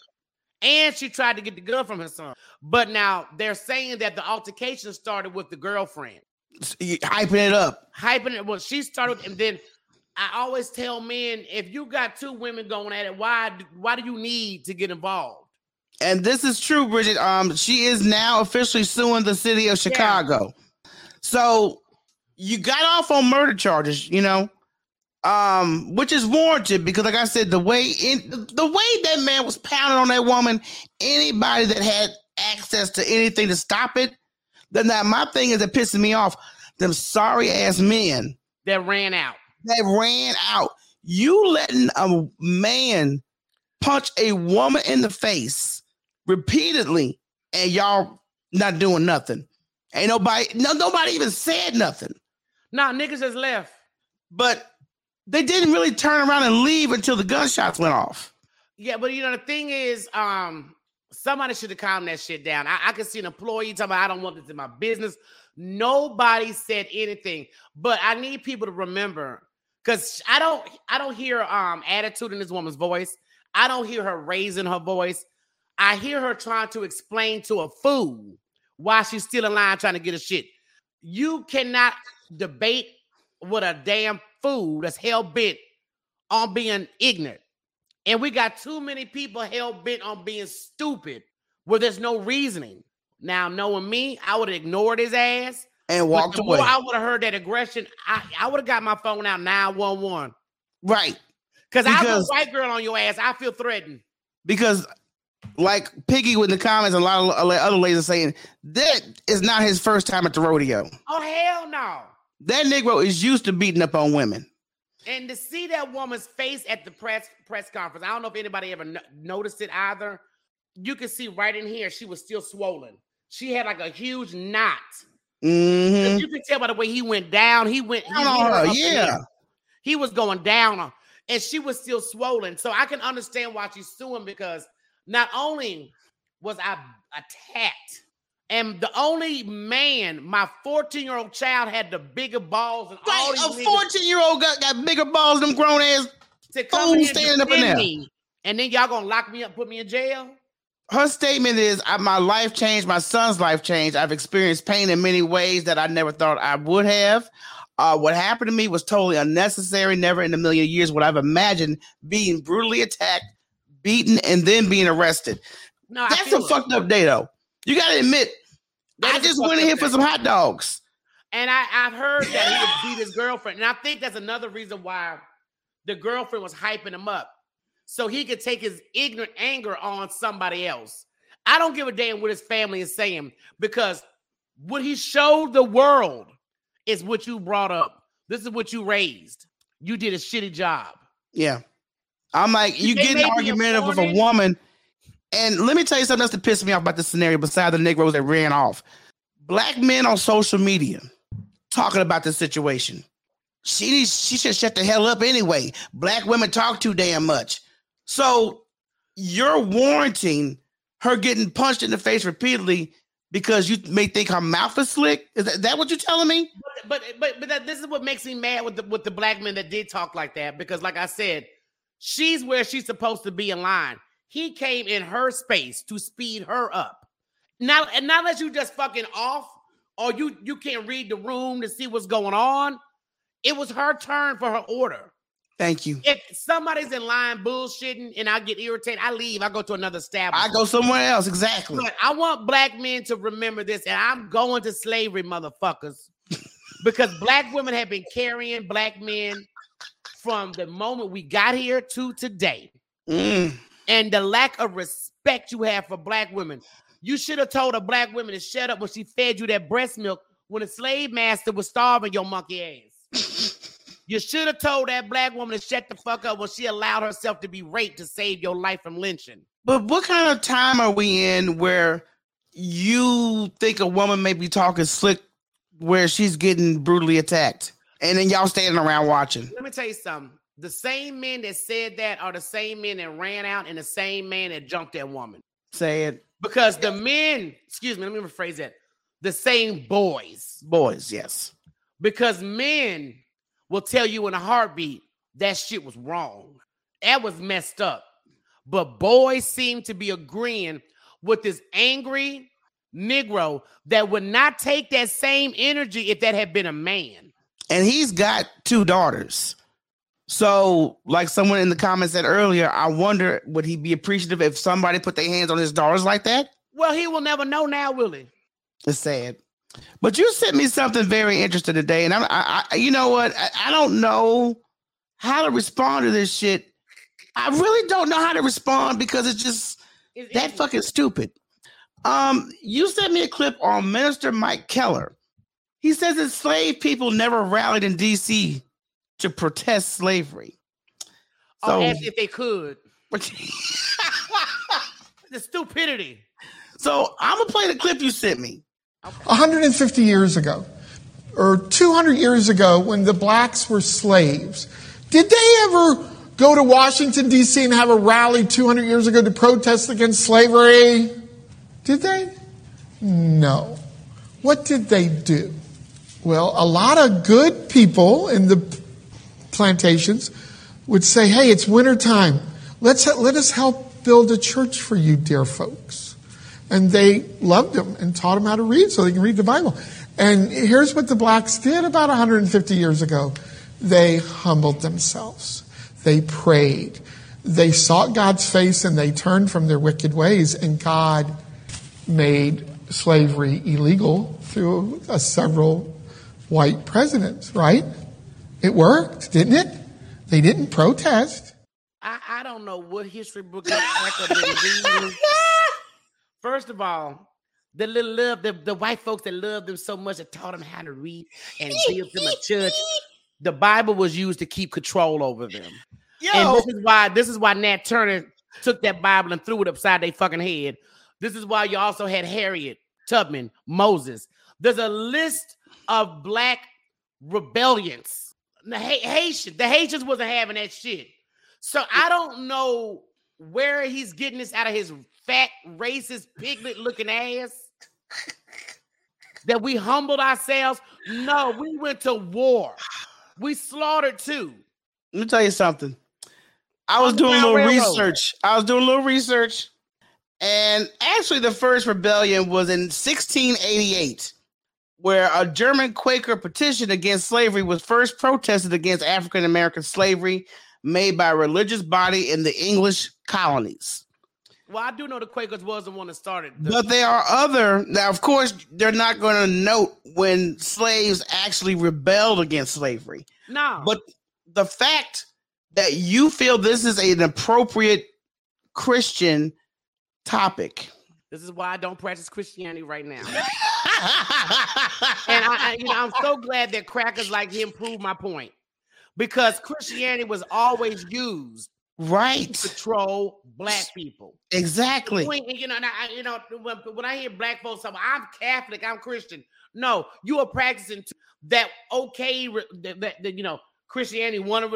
and she tried to get the gun from her son. But now they're saying that the altercation started with the girlfriend. Hyping it up. Hyping it. Well, she started, and then I always tell men, if you got two women going at it, why do you need to get involved? And this is true, Bridget. She is now officially suing the city of Chicago. Yeah. So you got off on murder charges, you know, which is warranted because, like I said, the way that man was pounding on that woman, anybody that had access to anything to stop it. Then now my thing is that pissing me off. Them sorry ass men that ran out. You letting a man punch a woman in the face repeatedly, and y'all not doing nothing. Ain't nobody even said nothing. Nah, niggas has left. But they didn't really turn around and leave until the gunshots went off. Yeah, but you know, the thing is, somebody should have calmed that shit down. I could see an employee talking about, I don't want this in my business. Nobody said anything. But I need people to remember, because I don't hear attitude in this woman's voice. I don't hear her raising her voice. I hear her trying to explain to a fool why she's still in line trying to get a shit. You cannot debate with a damn fool that's hell-bent on being ignorant. And we got too many people hell-bent on being stupid where there's no reasoning. Now, knowing me, I would have ignored his ass. And walked away. I would have heard that aggression. I would have got my phone out, 911. Right. Because I was a white girl on your ass. I feel threatened. Because, like Piggy with the comments, a lot of other ladies are saying, that is not his first time at the rodeo. Oh, hell no. That Negro is used to beating up on women. And to see that woman's face at the press conference, I don't know if anybody ever noticed it either. You can see right in here, she was still swollen. She had like a huge knot. Mm-hmm. You can tell by the way he went down. He went down on her. Yeah. He was going down on her. And she was still swollen. So I can understand why she's suing, because not only was I attacked, and the only man, my 14-year-old child had the bigger balls. And all a 14-year-old got bigger balls than them grown-ass fools standing up in there. And then y'all going to lock me up, put me in jail? Her statement is, my life changed, my son's life changed. I've experienced pain in many ways that I never thought I would have. What happened to me was totally unnecessary. Never in a million years would I've imagined being brutally attacked, beaten, and then being arrested. No, that's a fucked up day, though. You got to admit, I just went in here for some hot dogs. And I've heard that he would beat his girlfriend. And I think that's another reason why the girlfriend was hyping him up, so he could take his ignorant anger on somebody else. I don't give a damn what his family is saying, because what he showed the world is what you brought up. This is what you raised. You did a shitty job. Yeah. I'm like, you get argumentative with a woman. And let me tell you something else that pissed me off about this scenario, besides the Negroes that ran off. Black men on social media talking about this situation. She should shut the hell up anyway. Black women talk too damn much. So you're warranting her getting punched in the face repeatedly because you may think her mouth is slick? Is that what you're telling me? But this is what makes me mad with the black men that did talk like that. Because like I said, she's where she's supposed to be in line. He came in her space to speed her up. Now that you just fucking off, or you can't read the room to see what's going on, it was her turn for her order. Thank you. If somebody's in line bullshitting and I get irritated, I leave. I go to another establishment. I go somewhere else. Exactly. But I want black men to remember this, and I'm going to slavery, motherfuckers, because black women have been carrying black men from the moment we got here to today. Mm. And the lack of respect you have for black women. You should have told a black woman to shut up when she fed you that breast milk when a slave master was starving your monkey ass. You should have told that black woman to shut the fuck up when she allowed herself to be raped to save your life from lynching. But what kind of time are we in where you think a woman may be talking slick where she's getting brutally attacked, and then y'all standing around watching? Let me tell you something. The same men that said that are the same men that ran out and the same man that jumped that woman. Say it. Because the men, excuse me, let me rephrase that. The same boys. Boys, yes. Because men will tell you in a heartbeat that shit was wrong. That was messed up. But boys seem to be agreeing with this angry, Negro that would not take that same energy if that had been a man. And he's got two daughters. So, like someone in the comments said earlier, I wonder, would he be appreciative if somebody put their hands on his daughters like that? Well, he will never know now, will he? It's sad. But you sent me something very interesting today, and I you know what? I don't know how to respond to this shit. I really don't know how to respond because it's just that fucking stupid. You sent me a clip on Minister Mike Keller. He says that slave people never rallied in D.C. to protest slavery. So, as if they could. The stupidity. So I'm going to play the clip you sent me. Okay. 150 years ago, or 200 years ago, when the blacks were slaves, did they ever go to Washington, D.C. and have a rally 200 years ago to protest against slavery? Did they? No. What did they do? Well, a lot of good people in the plantations would say, hey, it's winter time. Let us help build a church for you, dear folks. And they loved them and taught them how to read so they can read the Bible. And here's what the blacks did about 150 years ago. They humbled themselves. They prayed. They sought God's face and they turned from their wicked ways. And God made slavery illegal through several white presidents, right? It worked, didn't it? They didn't protest. I don't know what history book they're reading. First of all, the little love, the white folks that loved them so much that taught them how to read and built them a church. The Bible was used to keep control over them. Yo. And this is why Nat Turner took that Bible and threw it upside their fucking head. This is why you also had Harriet Tubman, Moses. There's a list of black rebellions. The Haitians wasn't having that shit. So I don't know where he's getting this out of his fat, racist, piglet-looking ass. That we humbled ourselves. No, we went to war. We slaughtered too. Let me tell you something. I was doing a little research. And actually, the first rebellion was in 1688, where a German Quaker petition against slavery was first protested against African-American slavery made by a religious body in the English colonies. Well, I do know the Quakers wasn't one that started. But there are other. Now, of course, they're not going to note when slaves actually rebelled against slavery. No. But the fact that you feel this is an appropriate Christian topic. This is why I don't practice Christianity right now. And I'm so glad that crackers like him proved my point, because Christianity was always used right to control black people. Exactly. When I hear black folks say, "I'm Catholic, I'm Christian," no, you are practicing that. Okay, Christianity wanted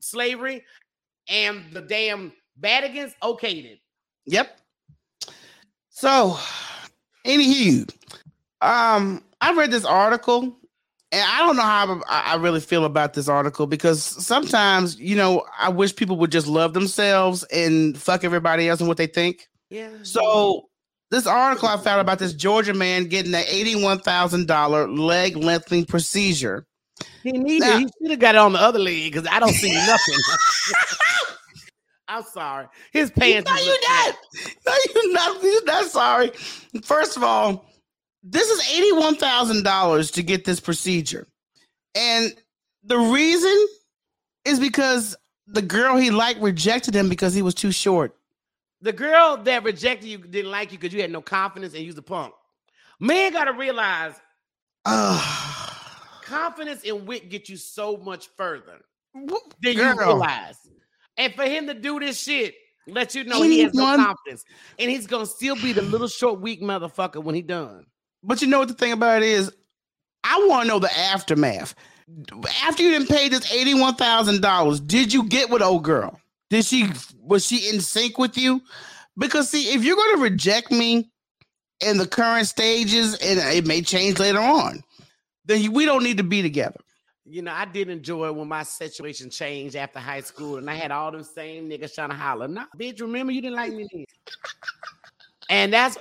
slavery, and the damn Vatican's okayed it. Yep. So, anywho, I read this article, and I don't know how I really feel about this article, because sometimes, I wish people would just love themselves and fuck everybody else and what they think. Yeah. So, this article I found about this Georgia man getting an $81,000 leg lengthening procedure. He needed. Now, he should have got it on the other leg, because I don't see nothing. I'm sorry. His pants. No, you're not. No, you're not. You're not sorry. First of all, this is $81,000 to get this procedure. And the reason is because the girl he liked rejected him because he was too short. The girl that rejected you didn't like you because you had no confidence and you was a punk. Man got to realize confidence and wit get you so much further than you realize. And for him to do this shit, let you know he has no confidence. And he's going to still be the little short, weak motherfucker when he done. But you know what the thing about it is? I want to know the aftermath. After you didn't pay this $81,000, did you get with old girl? Was she in sync with you? Because, see, if you're going to reject me in the current stages, and it may change later on, then we don't need to be together. I did enjoy when my situation changed after high school, and I had all them same niggas trying to holler. Nah, bitch, remember you didn't like me then. And that's,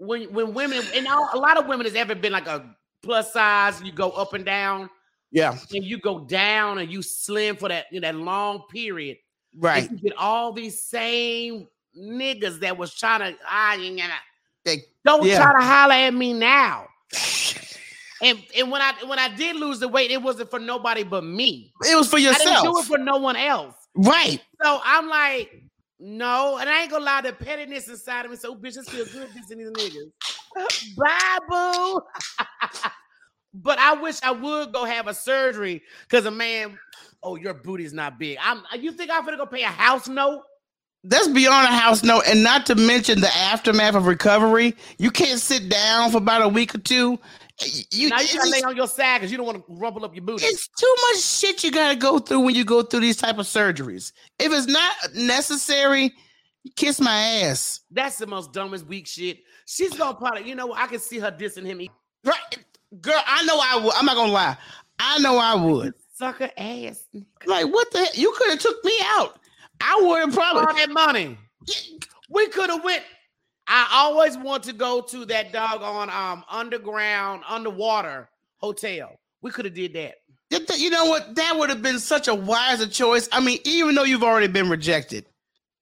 when women, and a lot of women has ever been like a plus size, you go up and down. Yeah. And you go down and you slim for that, that long period. Right. And you get all these same niggas that was trying to, don't try to holler at me now. And when I did lose the weight, it wasn't for nobody but me. It was for yourself. I didn't do it for no one else. Right. So I'm like, no, and I ain't gonna lie, the pettiness inside of me. So bitches feel good dissing these niggas. Bye, boo. But I wish I would go have a surgery because a man, oh, your booty's not big. You think I'm gonna go pay a house note? That's beyond a house note, and not to mention the aftermath of recovery. You can't sit down for about a week or two. You gotta lay on your side because you don't want to rumble up your booty. It's too much shit you gotta go through when you go through these type of surgeries. If it's not necessary, kiss my ass. That's the most dumbest weak shit. She's gonna probably, I can see her dissing him. Right, girl, I know I would. I'm not gonna lie. I know I would. Sucker ass. Like, what the heck? You could have took me out. I wouldn't probably. All that money. We could have went. I always want to go to that doggone underwater hotel. We could have did that. You know what? That would have been such a wiser choice. I mean, even though you've already been rejected,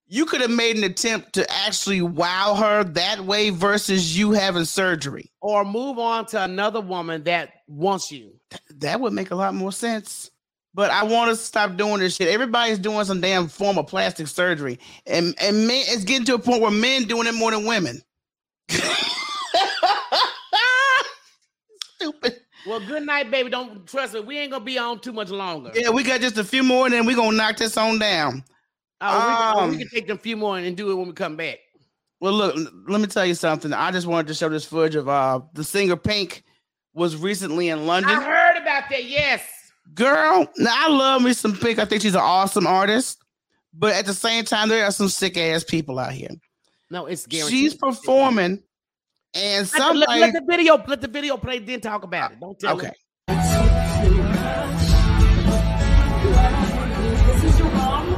you could have made an attempt to actually wow her that way versus you having surgery. Or move on to another woman that wants you. That would make a lot more sense. But I want to stop doing this shit. Everybody's doing some damn form of plastic surgery. And men, it's getting to a point where men doing it more than women. Stupid. Well, good night, baby. Don't trust me. We ain't going to be on too much longer. Yeah, we got just a few more, and then we're going to knock this on down. We can take them few more and do it when we come back. Well, look, let me tell you something. I just wanted to show this footage of the singer Pink was recently in London. I heard about that, yes. Girl, now I love me some Pink. I think she's an awesome artist. But at the same time, there are some sick-ass people out here. No, it's guaranteed. She's performing, and somebody... Let the video play, then talk about it. Don't tell me. Okay. This is your mom.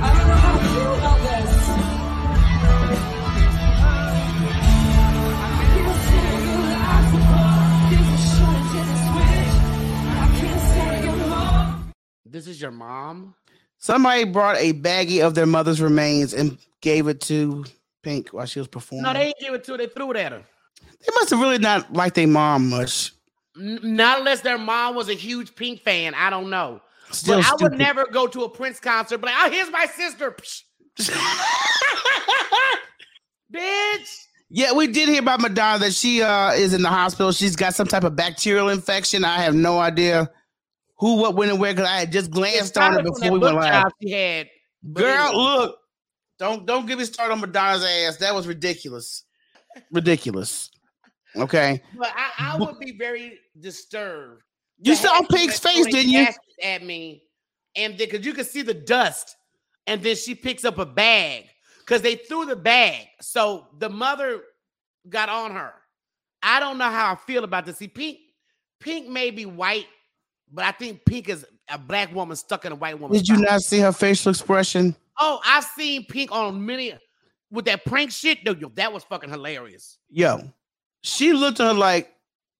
I don't know how to feel about this. I can't stand you in the eyes of love. There's a shortage in this. This is your mom? Somebody brought a baggie of their mother's remains and gave it to Pink while she was performing. No, they didn't give it to her. They threw it at her. They must have really not liked their mom much. Not unless their mom was a huge Pink fan. I don't know. Still but stupid. I would never go to a Prince concert, but here's my sister. Bitch. Yeah, we did hear about Madonna that she is in the hospital. She's got some type of bacterial infection. I have no idea. Who, what, when, and where? Because I had just glanced on it before we went live. Girl, look! Don't get me started on Madonna's ass. That was ridiculous, ridiculous. Okay. But I would be very disturbed. You saw Pink's face, didn't you? At me, and then because you could see the dust, and then she picks up a bag because they threw the bag. So the mother got on her. I don't know how I feel about this. See, Pink may be white. But I think Pink is a black woman stuck in a white woman. Did you not see her facial expression? Oh, I've seen Pink on many with that prank shit. No, that was fucking hilarious. Yo, she looked at her like,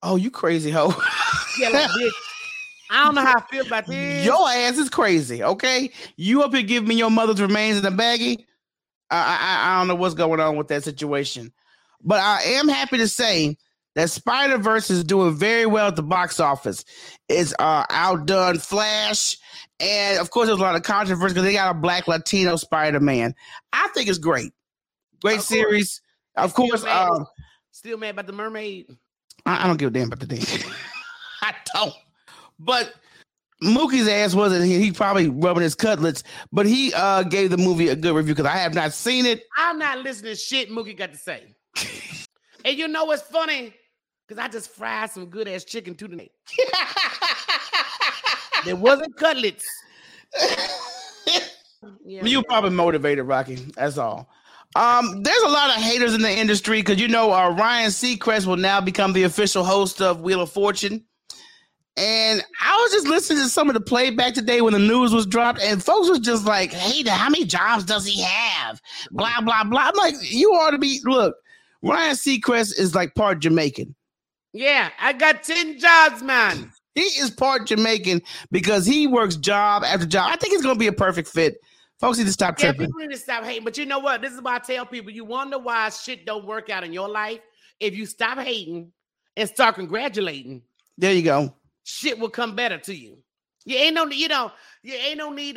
"Oh, you crazy hoe." Yeah, like, bitch. I don't know how I feel about this. Your ass is crazy. Okay, you up here giving me your mother's remains in a baggie. I don't know what's going on with that situation, but I am happy to say that Spider-Verse is doing very well at the box office. It's outdone Flash. And, of course, there's a lot of controversy because they got a black Latino Spider-Man. I think it's great. Great series. Of course. Still mad about the mermaid. I don't give a damn about the thing. I don't. But Mookie's ass wasn't here. He probably rubbing his cutlets. But he gave the movie a good review because I have not seen it. I'm not listening to shit Mookie got to say. And you know what's funny? Because I just fried some good-ass chicken too today. There wasn't cutlets. Yeah. You probably motivated, Rocky. That's all. There's a lot of haters in the industry because, Ryan Seacrest will now become the official host of Wheel of Fortune. And I was just listening to some of the playback today when the news was dropped, and folks was just like, hey, how many jobs does he have? Blah, blah, blah. I'm like, you ought to be... Look. Ryan Seacrest is like part Jamaican. Yeah, I got 10 jobs, man. He is part Jamaican because he works job after job. I think it's going to be a perfect fit. Folks need to stop tripping. Yeah, people need to stop hating. But you know what? This is why I tell people, you wonder why shit don't work out in your life. If you stop hating and start congratulating, there you go. Shit will come better to you. You ain't no need to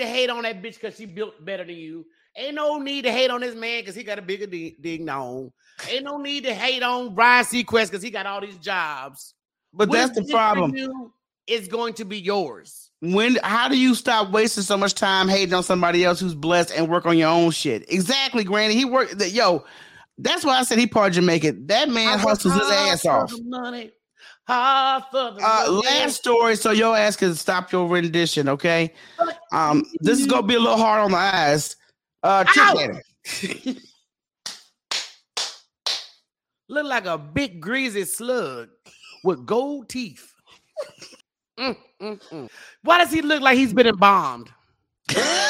hate on that bitch because she built better than you. Ain't no need to hate on this man because he got a bigger ding dong. Ain't no need to hate on Ryan Seacrest because he got all these jobs. But when that's the problem. It's going to be yours. How do you stop wasting so much time hating on somebody else who's blessed and work on your own shit? Exactly, Granny. That's why I said he part Jamaican. That man hustles his ass off. Last story, so your ass can stop your rendition, okay? This is gonna be a little hard on the eyes. Look like a big greasy slug with gold teeth. Why does he look like he's been embalmed? Okay.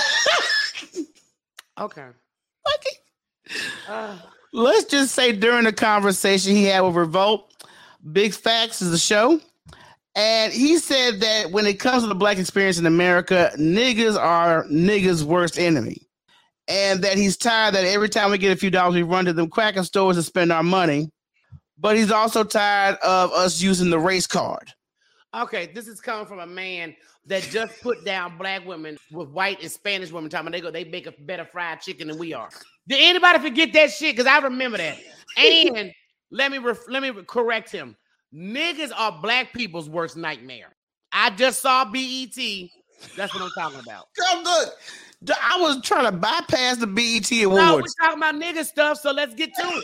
Let's just say during the conversation he had with Revolt, Big Facts is the show, and he said that when it comes to the black experience in America, niggas are niggas' worst enemy, and that he's tired that every time we get a few dollars, we run to them cracker stores to spend our money, but he's also tired of us using the race card. Okay, this is coming from a man that just put down black women with white and Spanish women talking about they make a better fried chicken than we are. Did anybody forget that shit? Because I remember that. And let me correct him. Niggas are black people's worst nightmare. I just saw BET. That's what I'm talking about. Come look. I was trying to bypass the BET awards. No, we're talking about nigga stuff, so let's get to it.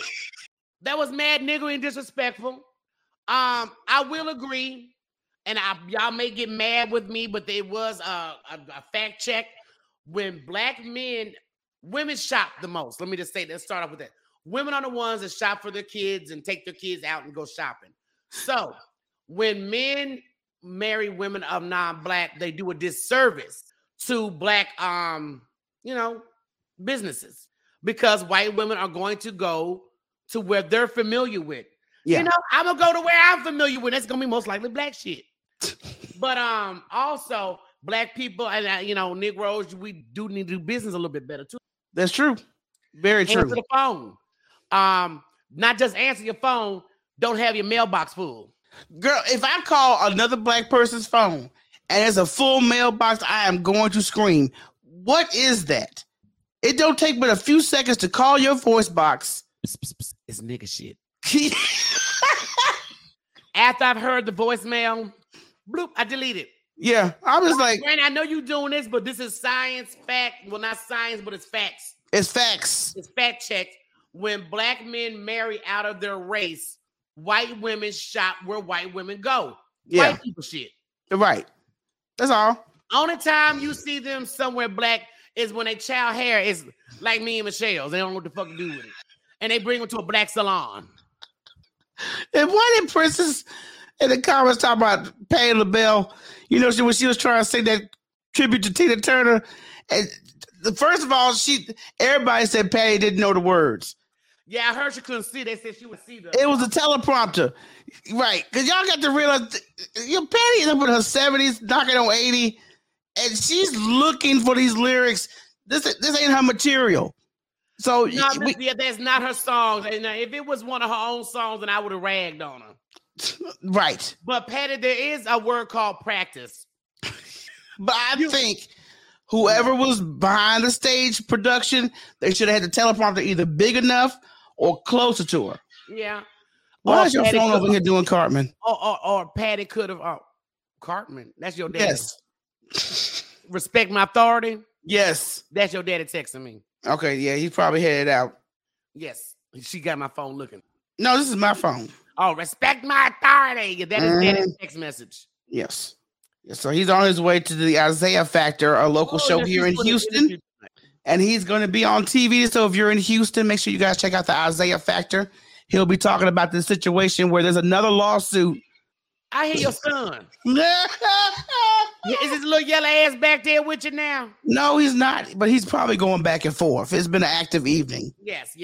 That was mad niggery and disrespectful. I will agree. And y'all may get mad with me, but there was a fact check when black men, women shop the most. Let me just say, let's start off with that. Women are the ones that shop for their kids and take their kids out and go shopping. So when men marry women of non-black, they do a disservice to black, businesses, because white women are going to go to where they're familiar with. Yeah. I'm going to go to where I'm familiar with. That's going to be most likely black shit. But also black people and Negroes, we do need to do business a little bit better too. That's true. Very true. Answer the phone. Not just answer your phone. Don't have your mailbox full. Girl, if I call another black person's phone and it's a full mailbox, I am going to scream. What is that? It don't take but a few seconds to call your voice box. It's nigga shit. After I've heard the voicemail, bloop, I delete it. Yeah, I was like, Granny, I know you doing this, but this is science fact. Well, not science, but it's facts. It's facts. It's fact checked. When black men marry out of their race, white women shop where white women go. Yeah. White people shit. Right. That's all. Only time you see them somewhere black is when their child hair is like me and Michelle's. They don't know what the fuck to do with it. And they bring them to a black salon. And why did Princess in the comments talk about Patti LaBelle? When she was trying to sing that tribute to Tina Turner, and first of all, everybody said Patti didn't know the words. Yeah, I heard she couldn't see. They said she would see them. It was a teleprompter, right? Because y'all got to realize, Patti is up in her 70s, knocking on 80, and she's looking for these lyrics. This ain't her material. So that's not her song. And if it was one of her own songs, then I would have ragged on her. Right. But Patti, there is a word called practice. But I think whoever was behind the stage production, they should have had the teleprompter either big enough or closer to her. Yeah. Why is your phone over here doing Cartman? Or Patti could have. Oh, Cartman. That's your daddy. Yes. Respect my authority. Yes. That's your daddy texting me. Okay, yeah, he probably headed out. Yes, she got my phone looking. No, this is my phone. Oh, respect my authority. That is text message. Yes. So he's on his way to the Isaiah Factor, a local show here in Houston. And he's going to be on TV. So if you're in Houston, make sure you guys check out the Isaiah Factor. He'll be talking about this situation where there's another lawsuit. I hear your son. Is this little yellow ass back there with you now? No, he's not, but he's probably going back and forth. It's been an active evening. Yes.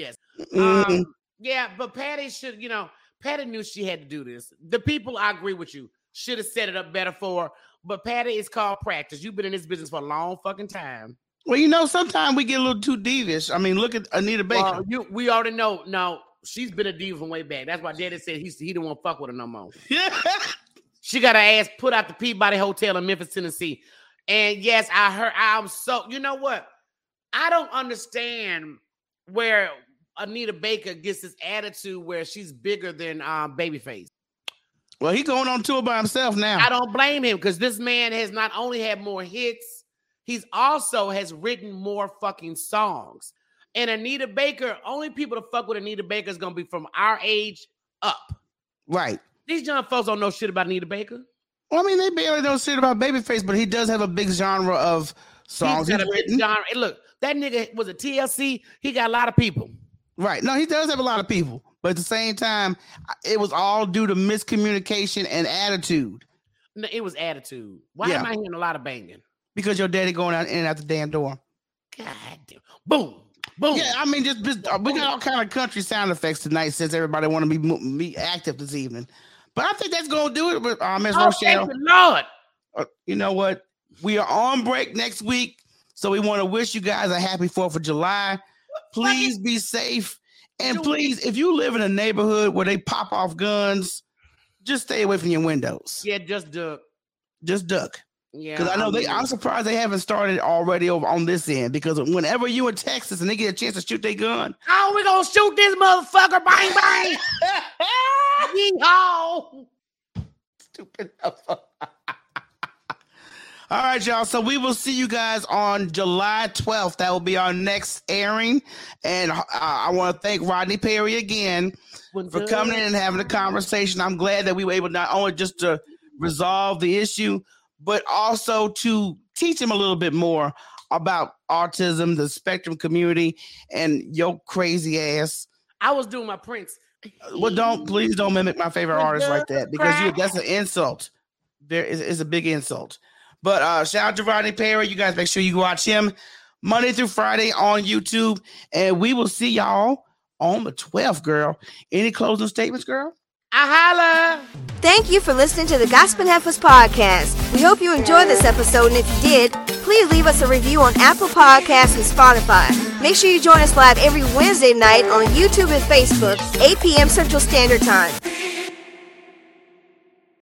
Yeah, but Patti should, you know, Patti knew she had to do this. The people, I agree with you, should have set it up better for her. But Patti, it's called practice. You've been in this business for a long fucking time. Well, you know, sometimes we get a little too devious. I mean, look at Anita Baker. Well, we already know. No, she's been a diva from way back. That's why Daddy said he didn't want to fuck with her no more. She got her ass put out the Peabody Hotel in Memphis, Tennessee. And yes, I heard. I'm so, you know what? I don't understand where Anita Baker gets this attitude where she's bigger than Babyface. Well, he's going on tour by himself now. I don't blame him, because this man has not only had more hits, he's also has written more fucking songs. And Anita Baker, only people to fuck with Anita Baker is going to be from our age up. Right. These young folks don't know shit about Anita Baker. Well, I mean, they barely know shit about Babyface, but he does have a big genre of songs. He's got a big genre. Hey, look, that nigga was a TLC. He got a lot of people. Right. No, he does have a lot of people. But at the same time, it was all due to miscommunication and attitude. No, it was attitude. Why am I hearing a lot of banging? Because your daddy going out in and out the damn door. God damn. Boom. Boom. Yeah, I mean, just we got all kind of country sound effects tonight since everybody want to be active this evening. But I think that's going to do it with Miss Rochele. Thank the Lord. You know what? We are on break next week. So we want to wish you guys a happy 4th of July. Please be safe. And please, if you live in a neighborhood where they pop off guns, just stay away from your windows. Yeah, just duck. Just duck. Yeah. Because I know I'm surprised they haven't started already over on this end, because whenever you in Texas and they get a chance to shoot their gun. Oh, we're going to shoot this motherfucker. Bang, bang. Yeehaw. Stupid. All right, y'all. So we will see you guys on July 12th. That will be our next airing. And I want to thank Rodney Perry again for coming in and having a conversation. I'm glad that we were able not only just to resolve the issue, but also to teach him a little bit more about autism, the spectrum community, and your crazy ass. I was doing my Prince. Well, please don't mimic my favorite artist like that, because that's an insult. It's a big insult. But shout out to Rodney Perry. You guys make sure you watch him Monday through Friday on YouTube. And we will see y'all on the 12th, girl. Any closing statements, girl? I holla. Thank you for listening to the Gossipin' Heifers podcast. We hope you enjoyed this episode. And if you did, please leave us a review on Apple Podcasts and Spotify. Make sure you join us live every Wednesday night on YouTube and Facebook, 8 p.m. Central Standard Time.